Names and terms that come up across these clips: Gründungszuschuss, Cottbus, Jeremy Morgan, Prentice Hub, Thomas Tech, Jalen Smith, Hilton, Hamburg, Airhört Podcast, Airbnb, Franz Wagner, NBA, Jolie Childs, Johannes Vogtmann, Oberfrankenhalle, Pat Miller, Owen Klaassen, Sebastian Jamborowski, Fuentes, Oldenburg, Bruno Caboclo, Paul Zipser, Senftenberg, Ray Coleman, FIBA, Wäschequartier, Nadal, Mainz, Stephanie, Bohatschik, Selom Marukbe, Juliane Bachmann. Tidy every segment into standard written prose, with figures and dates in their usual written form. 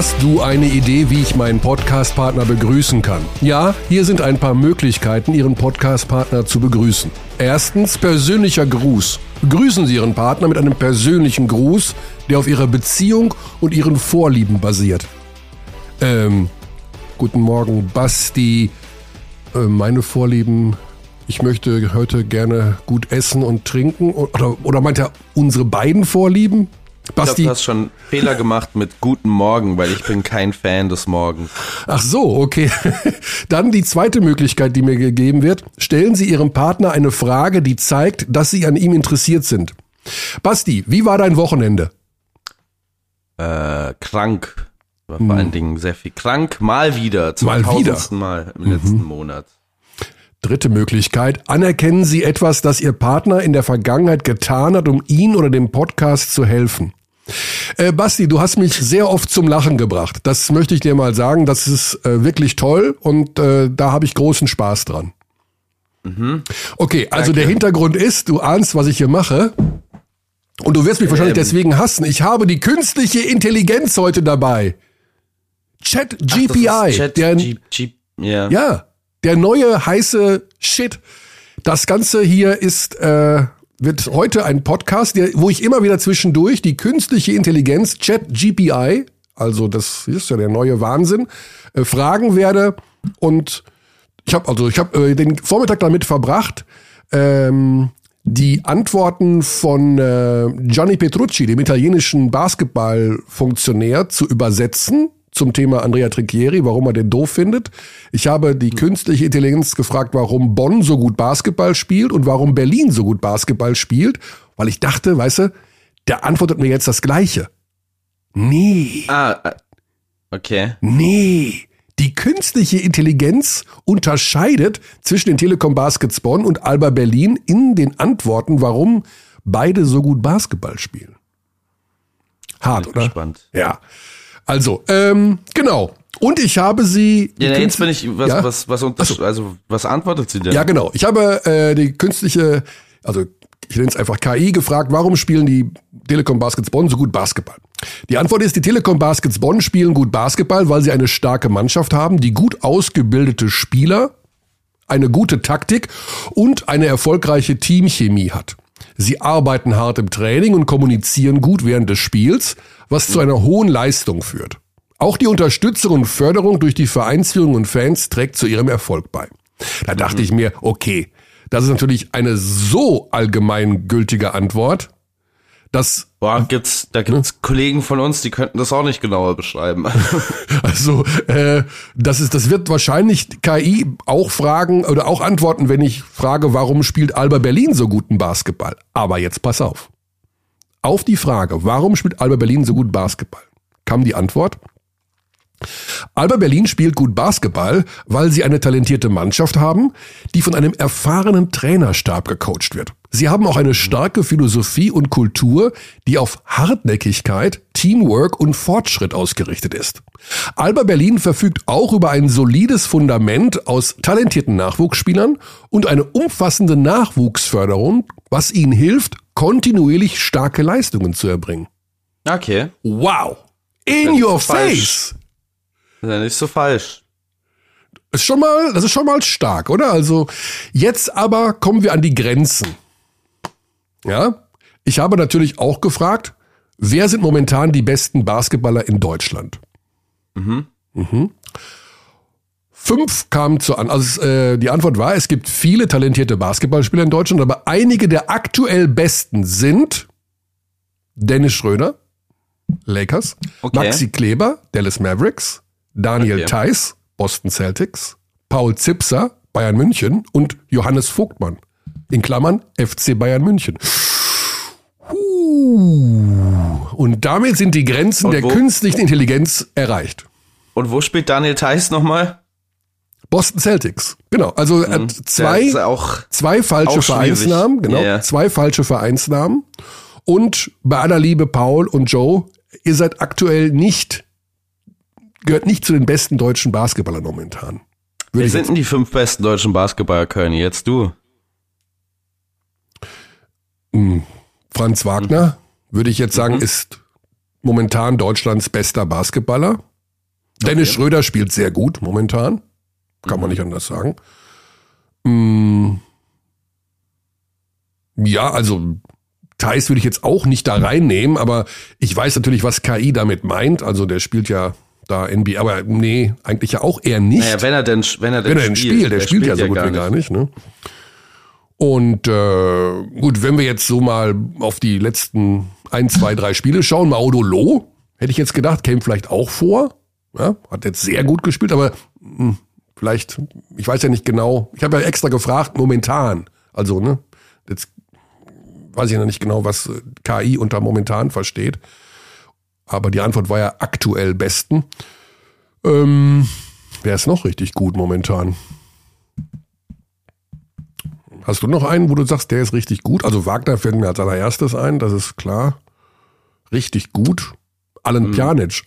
Hast du eine Idee, wie ich meinen Podcast-Partner begrüßen kann? Ja, hier sind ein paar Möglichkeiten, Ihren Podcast-Partner zu begrüßen. Erstens, persönlicher Gruß. Begrüßen Sie Ihren Partner mit einem persönlichen Gruß, der auf Ihrer Beziehung und Ihren Vorlieben basiert. Guten Morgen, Basti. Meine Vorlieben, ich möchte heute gerne gut essen und trinken. Oder meint er unsere beiden Vorlieben? Basti. Ich glaube, du hast schon Fehler gemacht mit Guten Morgen, weil ich bin kein Fan des Morgens. Ach so, okay. Dann die zweite Möglichkeit, die mir gegeben wird. Stellen Sie Ihrem Partner eine Frage, die zeigt, dass Sie an ihm interessiert sind. Basti, wie war dein Wochenende? Krank. War vor allen Dingen sehr viel krank. Mal wieder. Zum 1000. Mal im letzten Monat. Dritte Möglichkeit. Anerkennen Sie etwas, das Ihr Partner in der Vergangenheit getan hat, um Ihnen oder dem Podcast zu helfen. Basti, du hast mich sehr oft zum Lachen gebracht. Das möchte ich dir mal sagen. Das ist wirklich toll und da habe ich großen Spaß dran. Mhm. Okay, also Danke. Der Hintergrund ist, du ahnst, was ich hier mache. Und du wirst mich wahrscheinlich deswegen hassen. Ich habe die künstliche Intelligenz heute dabei. ChatGPT. Der neue heiße Shit. Das Ganze hier wird heute ein Podcast, wo ich immer wieder zwischendurch die künstliche Intelligenz, ChatGPT, also das ist ja der neue Wahnsinn, fragen werde. Und ich habe den Vormittag damit verbracht, die Antworten von Gianni Petrucci, dem italienischen Basketballfunktionär, zu übersetzen. Zum Thema Andrea Trinchieri, warum er den doof findet. Ich habe die künstliche Intelligenz gefragt, warum Bonn so gut Basketball spielt und warum Berlin so gut Basketball spielt, weil ich dachte, weißt du, der antwortet mir jetzt das Gleiche. Nee. Ah, okay. Nee. Die künstliche Intelligenz unterscheidet zwischen den Telekom Baskets Bonn und Alba Berlin in den Antworten, warum beide so gut Basketball spielen. Hart, oder? Spannend. Ja. Also, genau. Und ich habe sie... Ja, jetzt bin ich... Was antwortet sie denn? Ja, genau. Ich habe die künstliche... Also, ich nenne es einfach KI gefragt, warum spielen die Telekom Baskets Bonn so gut Basketball? Die Antwort ist, die Telekom Baskets Bonn spielen gut Basketball, weil sie eine starke Mannschaft haben, die gut ausgebildete Spieler, eine gute Taktik und eine erfolgreiche Teamchemie hat. Sie arbeiten hart im Training und kommunizieren gut während des Spiels, was zu einer hohen Leistung führt. Auch die Unterstützung und Förderung durch die Vereinsführung und Fans trägt zu ihrem Erfolg bei. Da dachte ich mir, okay, das ist natürlich eine so allgemeingültige Antwort, dass... Boah, da gibt's Kollegen von uns, die könnten das auch nicht genauer beschreiben. Also, das wird wahrscheinlich KI auch fragen oder auch antworten, wenn ich frage, warum spielt Alba Berlin so guten Basketball? Aber jetzt pass auf. Auf die Frage, warum spielt Alba Berlin so gut Basketball, kam die Antwort: Alba Berlin spielt gut Basketball, weil sie eine talentierte Mannschaft haben, die von einem erfahrenen Trainerstab gecoacht wird. Sie haben auch eine starke Philosophie und Kultur, die auf Hartnäckigkeit, Teamwork und Fortschritt ausgerichtet ist. Alba Berlin verfügt auch über ein solides Fundament aus talentierten Nachwuchsspielern und eine umfassende Nachwuchsförderung, was ihnen hilft, kontinuierlich starke Leistungen zu erbringen. Okay. Wow. In your face. Das ist ja nicht so falsch. Das ist schon mal stark, oder? Also jetzt aber kommen wir an die Grenzen. Ja? Ich habe natürlich auch gefragt, wer sind momentan die besten Basketballer in Deutschland? Mhm. 5 kamen zur Antwort. Also die Antwort war, es gibt viele talentierte Basketballspieler in Deutschland, aber einige der aktuell besten sind Dennis Schröder, Lakers, okay. Maxi Kleber, Dallas Mavericks, Daniel Theiss, Boston Celtics, Paul Zipser, Bayern München und Johannes Vogtmann, in Klammern FC Bayern München. Und damit sind die Grenzen der künstlichen Intelligenz erreicht. Und wo spielt Daniel Theiss nochmal? Boston Celtics, genau. Also zwei falsche Vereinsnamen, genau, yeah. 2 falsche Vereinsnamen. Und bei aller Liebe Paul und Joe, ihr seid aktuell gehört nicht zu den besten deutschen Basketballern momentan. Wer sind denn die 5 besten deutschen Basketballer, Köln? Jetzt du. Franz Wagner, würde ich jetzt sagen, ist momentan Deutschlands bester Basketballer. Dennis Schröder spielt sehr gut momentan. Kann man nicht anders sagen. Ja, also Theis würde ich jetzt auch nicht da reinnehmen, aber ich weiß natürlich, was KI damit meint. Also der spielt ja da NBA, aber nee, eigentlich ja auch eher nicht. Naja, wenn er denn spielt, der spielt ja so gut wie gar nicht. Ne? Und gut, wenn wir jetzt so mal auf die letzten 1, 2, 3 Spiele schauen, Maodo Loh, hätte ich jetzt gedacht, käme vielleicht auch vor. Ja, hat jetzt sehr gut gespielt, aber vielleicht, ich weiß ja nicht genau. Ich habe ja extra gefragt, momentan. Also, ne, jetzt weiß ich noch nicht genau, was KI unter momentan versteht. Aber die Antwort war ja aktuell besten. Wer ist noch richtig gut momentan? Hast du noch einen, wo du sagst, der ist richtig gut? Also Wagner fällt mir als allererstes ein, das ist klar. Richtig gut. Allen Pjanic.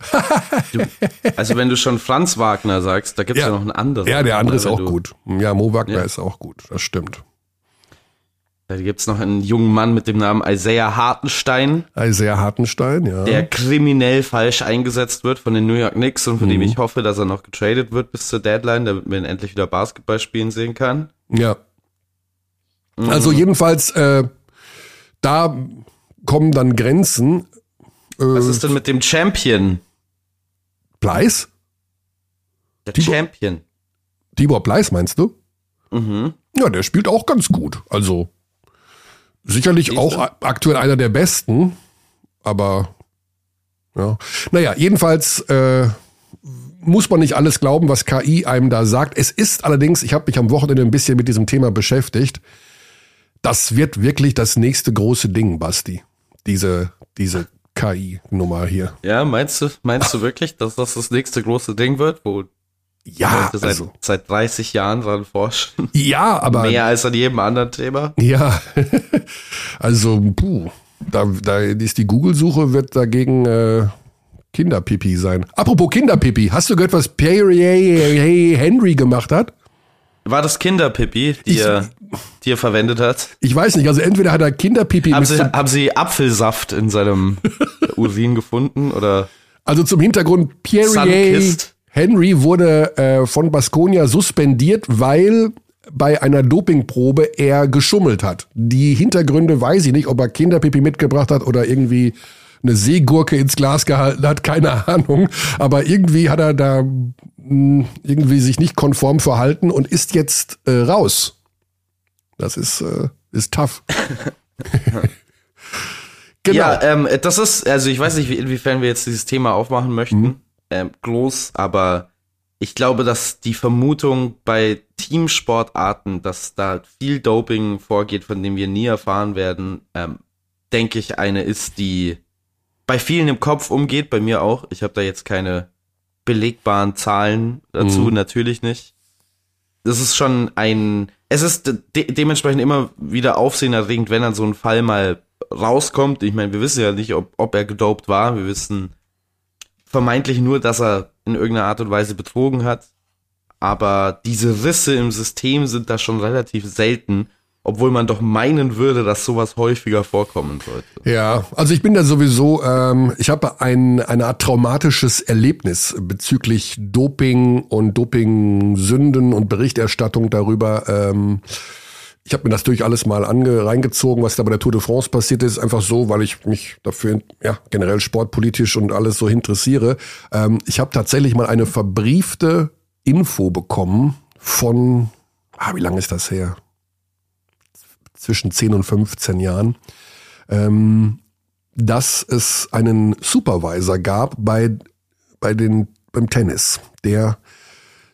Also wenn du schon Franz Wagner sagst, da gibt es ja noch einen anderen. Ja, der andere ist auch gut. Ja, Mo Wagner ist auch gut, das stimmt. Da gibt es noch einen jungen Mann mit dem Namen Isaiah Hartenstein. Isaiah Hartenstein, ja. Der kriminell falsch eingesetzt wird von den New York Knicks und von dem ich hoffe, dass er noch getradet wird bis zur Deadline, damit man ihn endlich wieder Basketball spielen sehen kann. Ja. Also jedenfalls, da kommen dann Grenzen. Was ist denn mit dem Champion? Pleiss? Der Champion. Tibor Pleiss, meinst du? Mhm. Ja, der spielt auch ganz gut. Also sicherlich auch aktuell einer der besten. Aber ja. Naja, jedenfalls muss man nicht alles glauben, was KI einem da sagt. Es ist allerdings, ich habe mich am Wochenende ein bisschen mit diesem Thema beschäftigt. Das wird wirklich das nächste große Ding, Basti. Diese KI-Nummer hier. Ja, meinst du wirklich, dass das nächste große Ding wird, wo Leute seit 30 Jahren dran forschen? Ja, aber... Mehr als an jedem anderen Thema? Ja, also da ist die Google-Suche, wird dagegen Kinderpipi sein. Apropos Kinderpipi, hast du gehört, was Perrier Henry gemacht hat? War das Kinderpipi, die er verwendet hat? Ich weiß nicht, also entweder hat er Kinderpipi... Haben Sie Apfelsaft in seinem Urin gefunden, oder... Also zum Hintergrund, Perrier Henry wurde von Baskonia suspendiert, weil bei einer Dopingprobe er geschummelt hat. Die Hintergründe weiß ich nicht, ob er Kinderpipi mitgebracht hat oder irgendwie eine Seegurke ins Glas gehalten hat, keine Ahnung. Aber irgendwie hat er da... irgendwie sich nicht konform verhalten und ist jetzt raus. Das ist tough. Genau. Ja, das ist, also ich weiß nicht, inwiefern wir jetzt dieses Thema aufmachen möchten. Groß, aber ich glaube, dass die Vermutung bei Teamsportarten, dass da viel Doping vorgeht, von dem wir nie erfahren werden, denke ich, eine ist, die bei vielen im Kopf umgeht, bei mir auch. Ich habe da jetzt keine belegbaren Zahlen dazu, natürlich nicht. Das ist schon es ist dementsprechend immer wieder aufsehenerregend, wenn dann so ein Fall mal rauskommt. Ich meine, wir wissen ja nicht, ob er gedopt war. Wir wissen vermeintlich nur, dass er in irgendeiner Art und Weise betrogen hat. Aber diese Risse im System sind da schon relativ selten, obwohl man doch meinen würde, dass sowas häufiger vorkommen sollte. Ja, also ich bin da sowieso, ich habe eine Art traumatisches Erlebnis bezüglich Doping und Dopingsünden und Berichterstattung darüber. Ich habe mir das durch alles mal reingezogen, was da bei der Tour de France passiert ist, einfach so, weil ich mich dafür generell sportpolitisch und alles so interessiere. Ich habe tatsächlich mal eine verbriefte Info bekommen von, wie lange ist das her? Zwischen 10 und 15 Jahren, dass es einen Supervisor gab beim Tennis. Dieser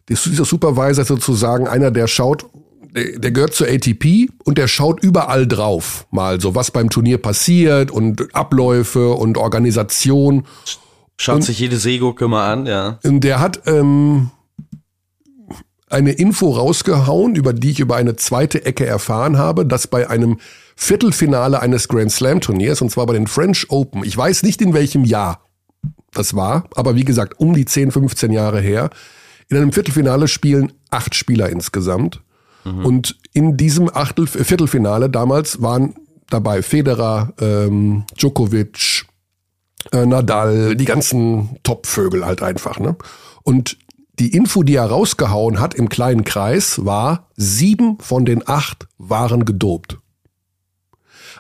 Supervisor ist sozusagen einer, der schaut, der gehört zur ATP und der schaut überall drauf, mal so, was beim Turnier passiert und Abläufe und Organisation. Schaut sich jede Seegurke mal an, ja. Und der hat eine Info rausgehauen, über die ich über eine zweite Ecke erfahren habe, dass bei einem Viertelfinale eines Grand Slam Turniers, und zwar bei den French Open, ich weiß nicht in welchem Jahr das war, aber wie gesagt, um die 10, 15 Jahre her, in einem Viertelfinale spielen 8 Spieler insgesamt. Und in diesem Viertelfinale damals waren dabei Federer, Djokovic, Nadal, die ganzen Topvögel halt einfach, ne? Und die Info, die er rausgehauen hat im kleinen Kreis, war, 7 von den 8 waren gedopt.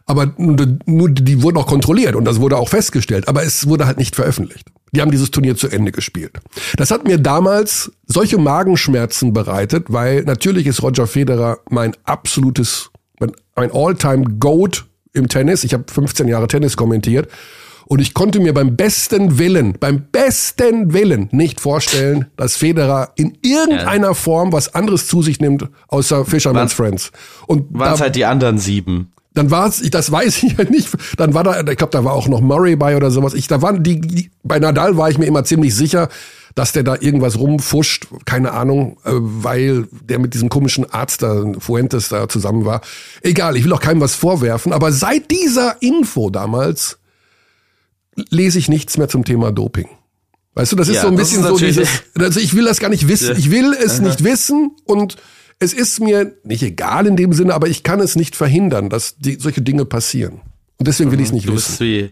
Aber nur die wurden auch kontrolliert und das wurde auch festgestellt. Aber es wurde halt nicht veröffentlicht. Die haben dieses Turnier zu Ende gespielt. Das hat mir damals solche Magenschmerzen bereitet, weil natürlich ist Roger Federer mein All-Time-Goat im Tennis. Ich habe 15 Jahre Tennis kommentiert. Und ich konnte mir beim besten Willen nicht vorstellen, dass Federer in irgendeiner Form was anderes zu sich nimmt, außer Fisherman's Friends. Und waren es halt die anderen 7? Dann war es, das weiß ich ja nicht, dann war da, ich glaube, da war auch noch Murray bei oder sowas. Bei Nadal war ich mir immer ziemlich sicher, dass der da irgendwas rumfuscht, keine Ahnung, weil der mit diesem komischen Arzt da, Fuentes, da zusammen war. Egal, ich will auch keinem was vorwerfen, aber seit dieser Info damals lese ich nichts mehr zum Thema Doping. Weißt du, das ist so ein bisschen so dieses, also ich will das gar nicht wissen, ich will es nicht wissen und es ist mir nicht egal in dem Sinne, aber ich kann es nicht verhindern, dass solche Dinge passieren. Und deswegen will ich es nicht wissen. Du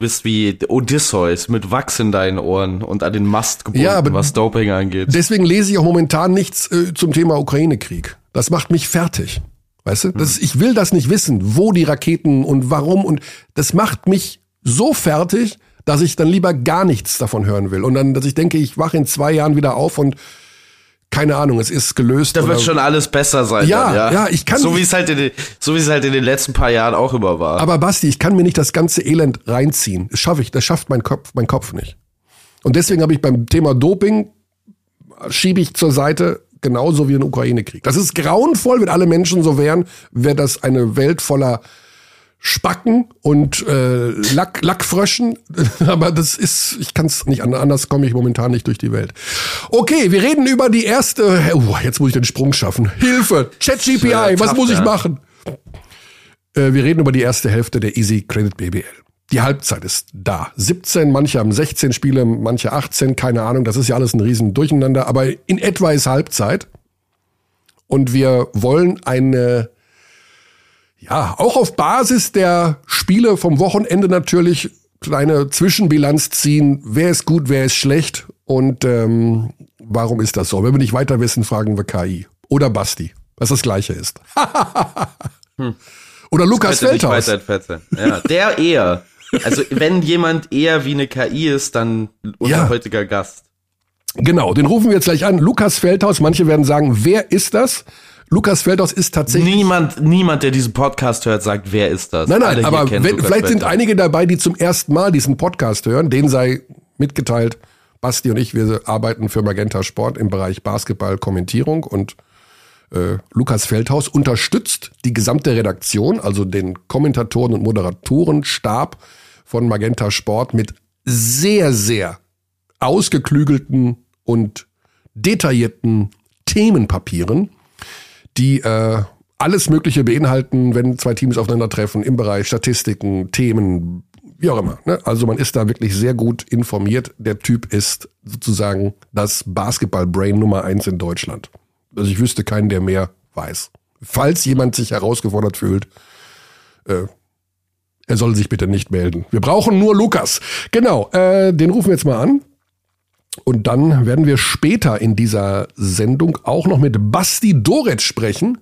bist wie Odysseus mit Wachs in deinen Ohren und an den Mast gebunden, was Doping angeht. Deswegen lese ich auch momentan nichts zum Thema Ukraine-Krieg. Das macht mich fertig. Weißt du? Ich will das nicht wissen, wo die Raketen und warum, und das macht mich so fertig, dass ich dann lieber gar nichts davon hören will. Und dann, dass ich denke, ich wache in 2 Jahren wieder auf und keine Ahnung, es ist gelöst. Da wird schon alles besser sein. Ja, ich kann. So wie es halt in den letzten paar Jahren auch immer war. Aber Basti, ich kann mir nicht das ganze Elend reinziehen. Das schafft mein Kopf nicht. Und deswegen habe ich beim Thema Doping, schiebe ich zur Seite, genauso wie den Ukraine-Krieg. Das ist grauenvoll, wenn alle Menschen so wären, wäre das eine Welt voller Spacken und Lackfröschen, aber das ist, ich kann es nicht anders, komme ich momentan nicht durch die Welt. Okay, wir reden über die erste, jetzt muss ich den Sprung schaffen. Hilfe, ChatGPT, was muss ich machen? Wir reden über die erste Hälfte der Easy Credit BBL. Die Halbzeit ist da. 17, manche haben 16 Spiele, manche 18, keine Ahnung, das ist ja alles ein riesen Durcheinander, aber in etwa ist Halbzeit und wir wollen eine auch auf Basis der Spiele vom Wochenende natürlich kleine Zwischenbilanz ziehen. Wer ist gut, wer ist schlecht und warum ist das so? Wenn wir nicht weiter wissen, fragen wir KI oder Basti, was das Gleiche ist. Oder Lukas Feldhaus. Ja, der eher. Also wenn jemand eher wie eine KI ist, dann unser heutiger Gast. Genau, den rufen wir jetzt gleich an. Lukas Feldhaus, manche werden sagen, wer ist das? Lukas Feldhaus ist tatsächlich... Niemand, der diesen Podcast hört, sagt, wer ist das? Nein, aber vielleicht sind einige dabei, die zum ersten Mal diesen Podcast hören. Denen sei mitgeteilt, Basti und ich, wir arbeiten für Magenta Sport im Bereich Basketball, Kommentierung und Lukas Feldhaus unterstützt die gesamte Redaktion, also den Kommentatoren und Moderatorenstab von Magenta Sport mit sehr, sehr ausgeklügelten und detaillierten Themenpapieren, die alles Mögliche beinhalten, wenn 2 Teams aufeinandertreffen, im Bereich Statistiken, Themen, wie auch immer. Ne? Also man ist da wirklich sehr gut informiert. Der Typ ist sozusagen das Basketball-Brain Nummer 1 in Deutschland. Also ich wüsste keinen, der mehr weiß. Falls jemand sich herausgefordert fühlt, er soll sich bitte nicht melden. Wir brauchen nur Lukas. Genau, den rufen wir jetzt mal an. Und dann werden wir später in dieser Sendung auch noch mit Basti Doreth sprechen,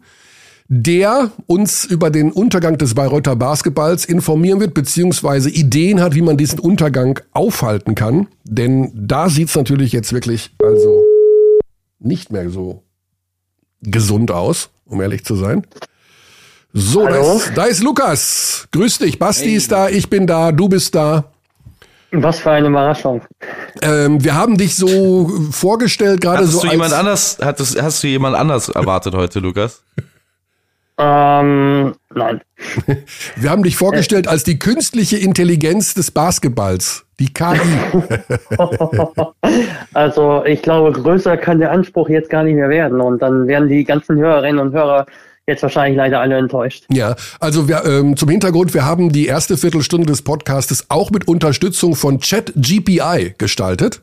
der uns über den Untergang des Bayreuther Basketballs informieren wird, beziehungsweise Ideen hat, wie man diesen Untergang aufhalten kann. Denn da sieht's natürlich jetzt wirklich also nicht mehr so gesund aus, um ehrlich zu sein. So, da ist Lukas. Grüß dich. Basti ist da, ich bin da, du bist da. Was für eine Überraschung. Wir haben dich so vorgestellt, gerade so. Hast du jemand anders erwartet heute, Lukas? Nein. Wir haben dich vorgestellt als die künstliche Intelligenz des Basketballs, die KI. Also ich glaube, größer kann der Anspruch jetzt gar nicht mehr werden. Und dann werden die ganzen Hörerinnen und Hörer jetzt wahrscheinlich leider alle enttäuscht. Ja, also wir, zum Hintergrund, wir haben die erste Viertelstunde des Podcastes auch mit Unterstützung von ChatGPT gestaltet.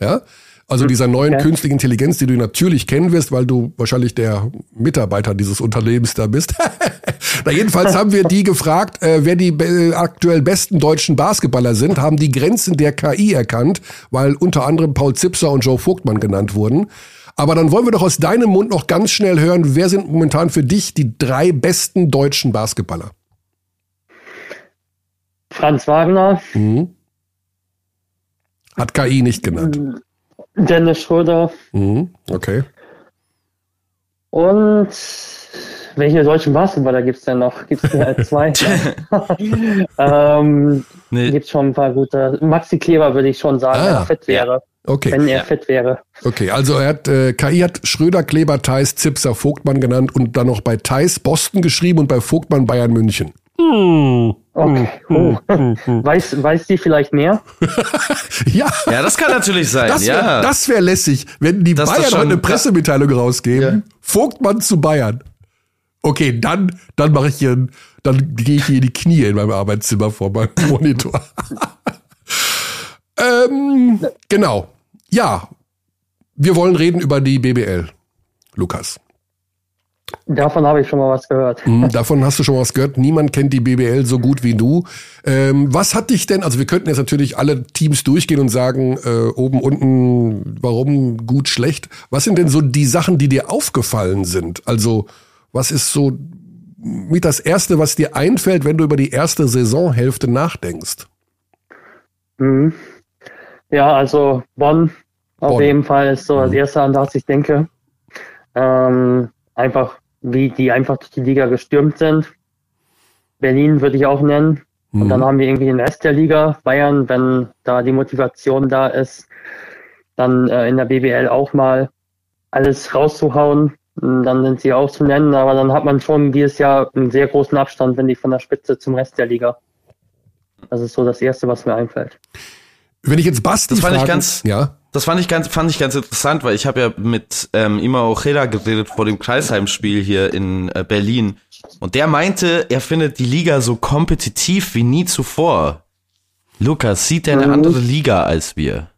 Ja, also dieser neuen künstlichen Intelligenz, die du natürlich kennen wirst, weil du wahrscheinlich der Mitarbeiter dieses Unternehmens da bist. Na, jedenfalls haben wir die gefragt, wer die aktuell besten deutschen Basketballer sind, haben die Grenzen der KI erkannt, weil unter anderem Paul Zipser und Joe Vogtmann genannt wurden. Aber dann wollen wir doch aus deinem Mund noch ganz schnell hören, wer sind momentan für dich die 3 besten deutschen Basketballer? Franz Wagner. Mhm. Hat KI nicht genannt. Dennis Schröder. Mhm. Okay. Und welche deutschen Basketballer gibt es denn noch? Gibt es halt 2? Nee. Gibt es schon ein paar gute. Maxi Kleber würde ich schon sagen, wenn er fit wäre. Okay. Wenn er fit wäre. Okay, also er hat, KI hat Schröder, Kleber, Theis, Zipser, Vogtmann genannt und dann noch bei Theis Boston geschrieben und bei Vogtmann Bayern München. Okay. Oh. Weiß die vielleicht mehr? Ja, das kann natürlich sein. Das wäre lässig, wenn die das Bayern heute eine Pressemitteilung rausgeben. Ja. Vogtmann zu Bayern. Okay, dann mache ich hier, dann gehe ich hier in die Knie in meinem Arbeitszimmer vor meinem Monitor. Genau. Ja, wir wollen reden über die BBL, Lukas. Davon habe ich schon mal was gehört. Davon hast du schon mal was gehört. Niemand kennt die BBL so gut wie du. Was hat dich denn, also wir könnten jetzt natürlich alle Teams durchgehen und sagen, oben, unten, warum, gut, schlecht. Was sind denn so die Sachen, die dir aufgefallen sind? Also was ist so mit das Erste, was dir einfällt, wenn du über die erste Saisonhälfte nachdenkst? Mhm. Ja, also Bonn auf jeden Fall ist so das Erste, an das ich denke. Einfach, wie die einfach durch die Liga gestürmt sind. Berlin würde ich auch nennen. Mhm. Und dann haben wir irgendwie den Rest der Liga. Bayern, wenn da die Motivation da ist, dann in der BBL auch mal alles rauszuhauen. Dann sind sie auch zu nennen. Aber dann hat man schon dieses Jahr einen sehr großen Abstand, wenn die von der Spitze zum Rest der Liga. Das ist so das Erste, was mir einfällt. Wenn ich jetzt Basti frage... Das fand ich ganz interessant, weil ich habe ja mit Ima Ojeda geredet vor dem Kreisheimspiel hier in Berlin. Und der meinte, er findet die Liga so kompetitiv wie nie zuvor. Lukas, sieht er eine andere Liga als wir?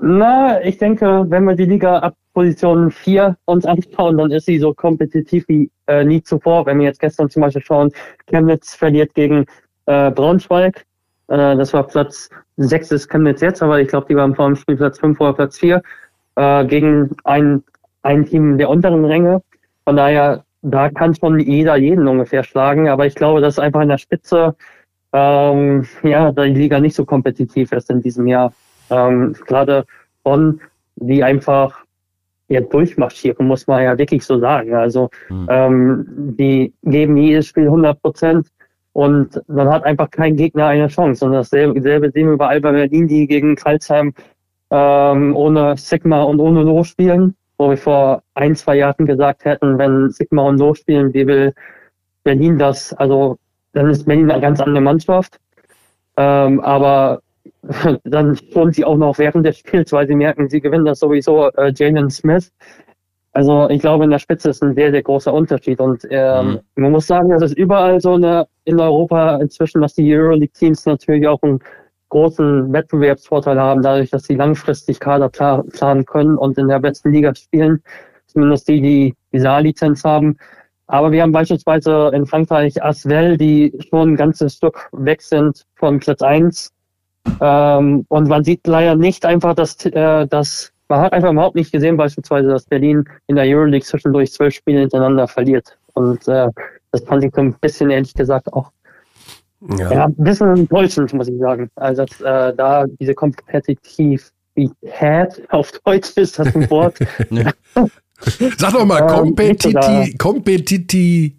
Na, ich denke, wenn wir die Liga ab Position 4 uns anschauen, dann ist sie so kompetitiv wie nie zuvor. Wenn wir jetzt gestern zum Beispiel schauen, Chemnitz verliert gegen Braunschweig. Das war Platz 6, ist Chemnitz jetzt, aber ich glaube, die waren vor dem Spiel Platz 5 oder Platz 4 gegen ein Team der unteren Ränge. Von daher, da kann schon jeder jeden ungefähr schlagen, aber ich glaube, dass einfach in der Spitze die Liga nicht so kompetitiv ist in diesem Jahr. Gerade Bonn, die einfach durchmarschieren, muss man ja wirklich so sagen. Also die geben jedes Spiel 100%. Und dann hat einfach kein Gegner eine Chance. Und dasselbe sehen wir bei Alba Berlin, die gegen Karlsheim ohne Sigma und ohne Loh spielen, wo wir vor 1-2 Jahren gesagt hätten, wenn Sigma und Loh spielen, wie will Berlin das? Also dann ist Berlin eine ganz andere Mannschaft. Aber dann schon sie auch noch während des Spiels, weil sie merken, sie gewinnen das sowieso, Jalen Smith. Also ich glaube, in der Spitze ist ein sehr, sehr großer Unterschied. Und man muss sagen, das ist überall so in Europa inzwischen, dass die Euroleague-Teams natürlich auch einen großen Wettbewerbsvorteil haben, dadurch, dass sie langfristig Kader planen können und in der besten Liga spielen, zumindest die Saar-Lizenz haben. Aber wir haben beispielsweise in Frankreich Asvel, die schon ein ganzes Stück weg sind von Platz 1. Und man sieht leider nicht einfach, dass man hat einfach überhaupt nicht gesehen, beispielsweise, dass Berlin in der Euroleague zwischendurch 12 Spiele hintereinander verliert. Und das fand ich so ein bisschen, ehrlich gesagt, auch ein bisschen enttäuschend, muss ich sagen. Also, dass da diese Kompetitivität, auf Deutsch ist das ein Wort. Sag doch mal, Kompetitivität.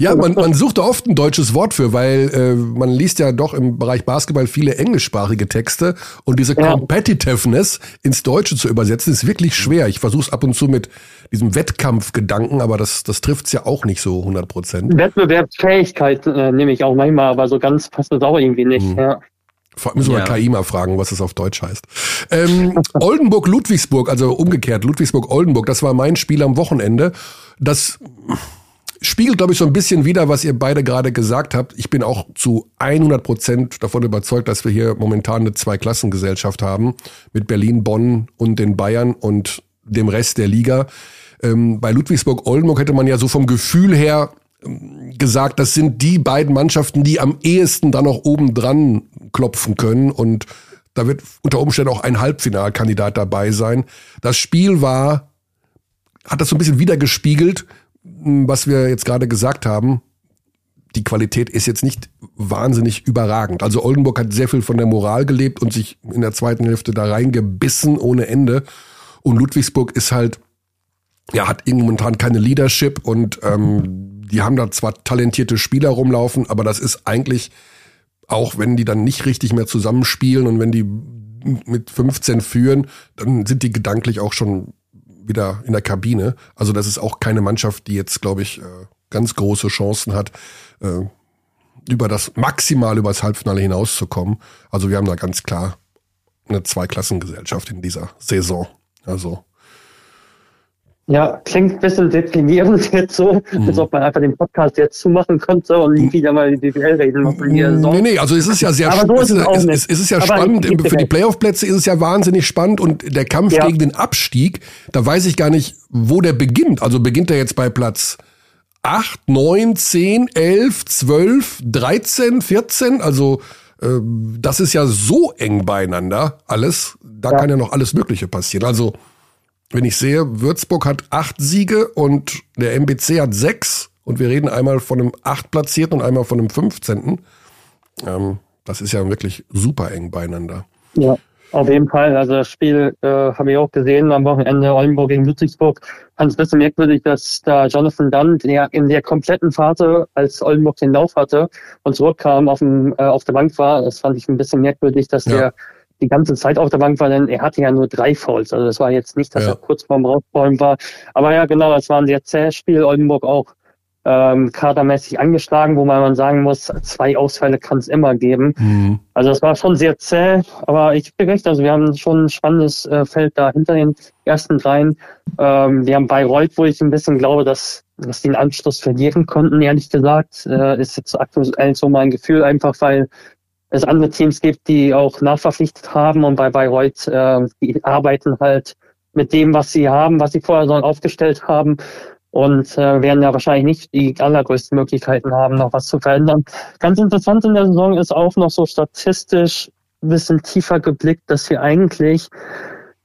Ja, man sucht da oft ein deutsches Wort für, weil man liest ja doch im Bereich Basketball viele englischsprachige Texte und diese Competitiveness ins Deutsche zu übersetzen, ist wirklich schwer. Ich versuche es ab und zu mit diesem Wettkampfgedanken, aber das trifft es ja auch nicht so 100%. Wettbewerbsfähigkeit nehme ich auch manchmal, aber so ganz passt das auch irgendwie nicht. Ja. Vor allem müssen wir KI mal fragen, was es auf Deutsch heißt. Oldenburg, Ludwigsburg, also umgekehrt, Ludwigsburg, Oldenburg, das war mein Spiel am Wochenende. Das spiegelt, glaube ich, so ein bisschen wider, was ihr beide gerade gesagt habt. Ich bin auch zu 100% davon überzeugt, dass wir hier momentan eine Zweiklassengesellschaft haben mit Berlin, Bonn und den Bayern. Und dem Rest der Liga. Bei Ludwigsburg, Oldenburg hätte man ja so vom Gefühl her gesagt, das sind die beiden Mannschaften, die am ehesten dann noch oben dran klopfen können. Und da wird unter Umständen auch ein Halbfinalkandidat dabei sein. Das Spiel hat das so ein bisschen wiedergespiegelt, was wir jetzt gerade gesagt haben. Die Qualität ist jetzt nicht wahnsinnig überragend. Also Oldenburg hat sehr viel von der Moral gelebt und sich in der zweiten Hälfte da reingebissen ohne Ende. Und Ludwigsburg ist halt, ja, hat momentan keine Leadership und die haben da zwar talentierte Spieler rumlaufen, aber das ist eigentlich, auch wenn die dann nicht richtig mehr zusammenspielen und wenn die mit 15 führen, dann sind die gedanklich auch schon wieder in der Kabine. Also das ist auch keine Mannschaft, die jetzt, glaube ich, ganz große Chancen hat, über das Halbfinale hinauszukommen. Also wir haben da ganz klar eine Zweiklassengesellschaft in dieser Saison. Also ja, klingt ein bisschen deprimierend jetzt so, als ob man einfach den Podcast jetzt zumachen könnte und nie wieder mal die BBL reden muss. Nee, also es ist ja sehr spannend. Für die Playoff-Plätze ist es ja wahnsinnig spannend und der Kampf gegen den Abstieg, da weiß ich gar nicht, wo der beginnt. Also beginnt er jetzt bei Platz 8, 9, 10, 11, 12, 13, 14, also das ist ja so eng beieinander alles, da kann ja noch alles Mögliche passieren. Also wenn ich sehe, Würzburg hat 8 Siege und der MBC hat 6 und wir reden einmal von einem 8-Platzierten und einmal von einem 15. Das ist ja wirklich super eng beieinander. Ja. Auf jeden Fall, also das Spiel habe ich auch gesehen am Wochenende, Oldenburg gegen Ludwigsburg. Fand es ein bisschen merkwürdig, dass da Jonathan Dunn in der kompletten Phase, als Oldenburg den Lauf hatte und zurückkam, auf der Bank war. Das fand ich ein bisschen merkwürdig, dass der die ganze Zeit auf der Bank war, denn er hatte ja nur 3 Fouls. Also das war jetzt nicht, dass er kurz vorm Rausbäumen war. Aber ja, genau, das war ein sehr zähes Spiel. Oldenburg auch kadermäßig angeschlagen, wobei man sagen muss, 2 Ausfälle kann es immer geben. Mhm. Also das war schon sehr zäh, aber ich bin recht, also wir haben schon ein spannendes Feld da hinter den ersten dreien. Wir haben Bayreuth, wo ich ein bisschen glaube, dass die den Anschluss verlieren konnten, ehrlich gesagt. Ist jetzt aktuell so mein Gefühl, einfach weil es andere Teams gibt, die auch nachverpflichtet haben und bei Bayreuth, die arbeiten halt mit dem, was sie haben, was sie vorher so aufgestellt haben, und werden ja wahrscheinlich nicht die allergrößten Möglichkeiten haben, noch was zu verändern. Ganz interessant in der Saison ist auch noch so statistisch ein bisschen tiefer geblickt, dass wir eigentlich,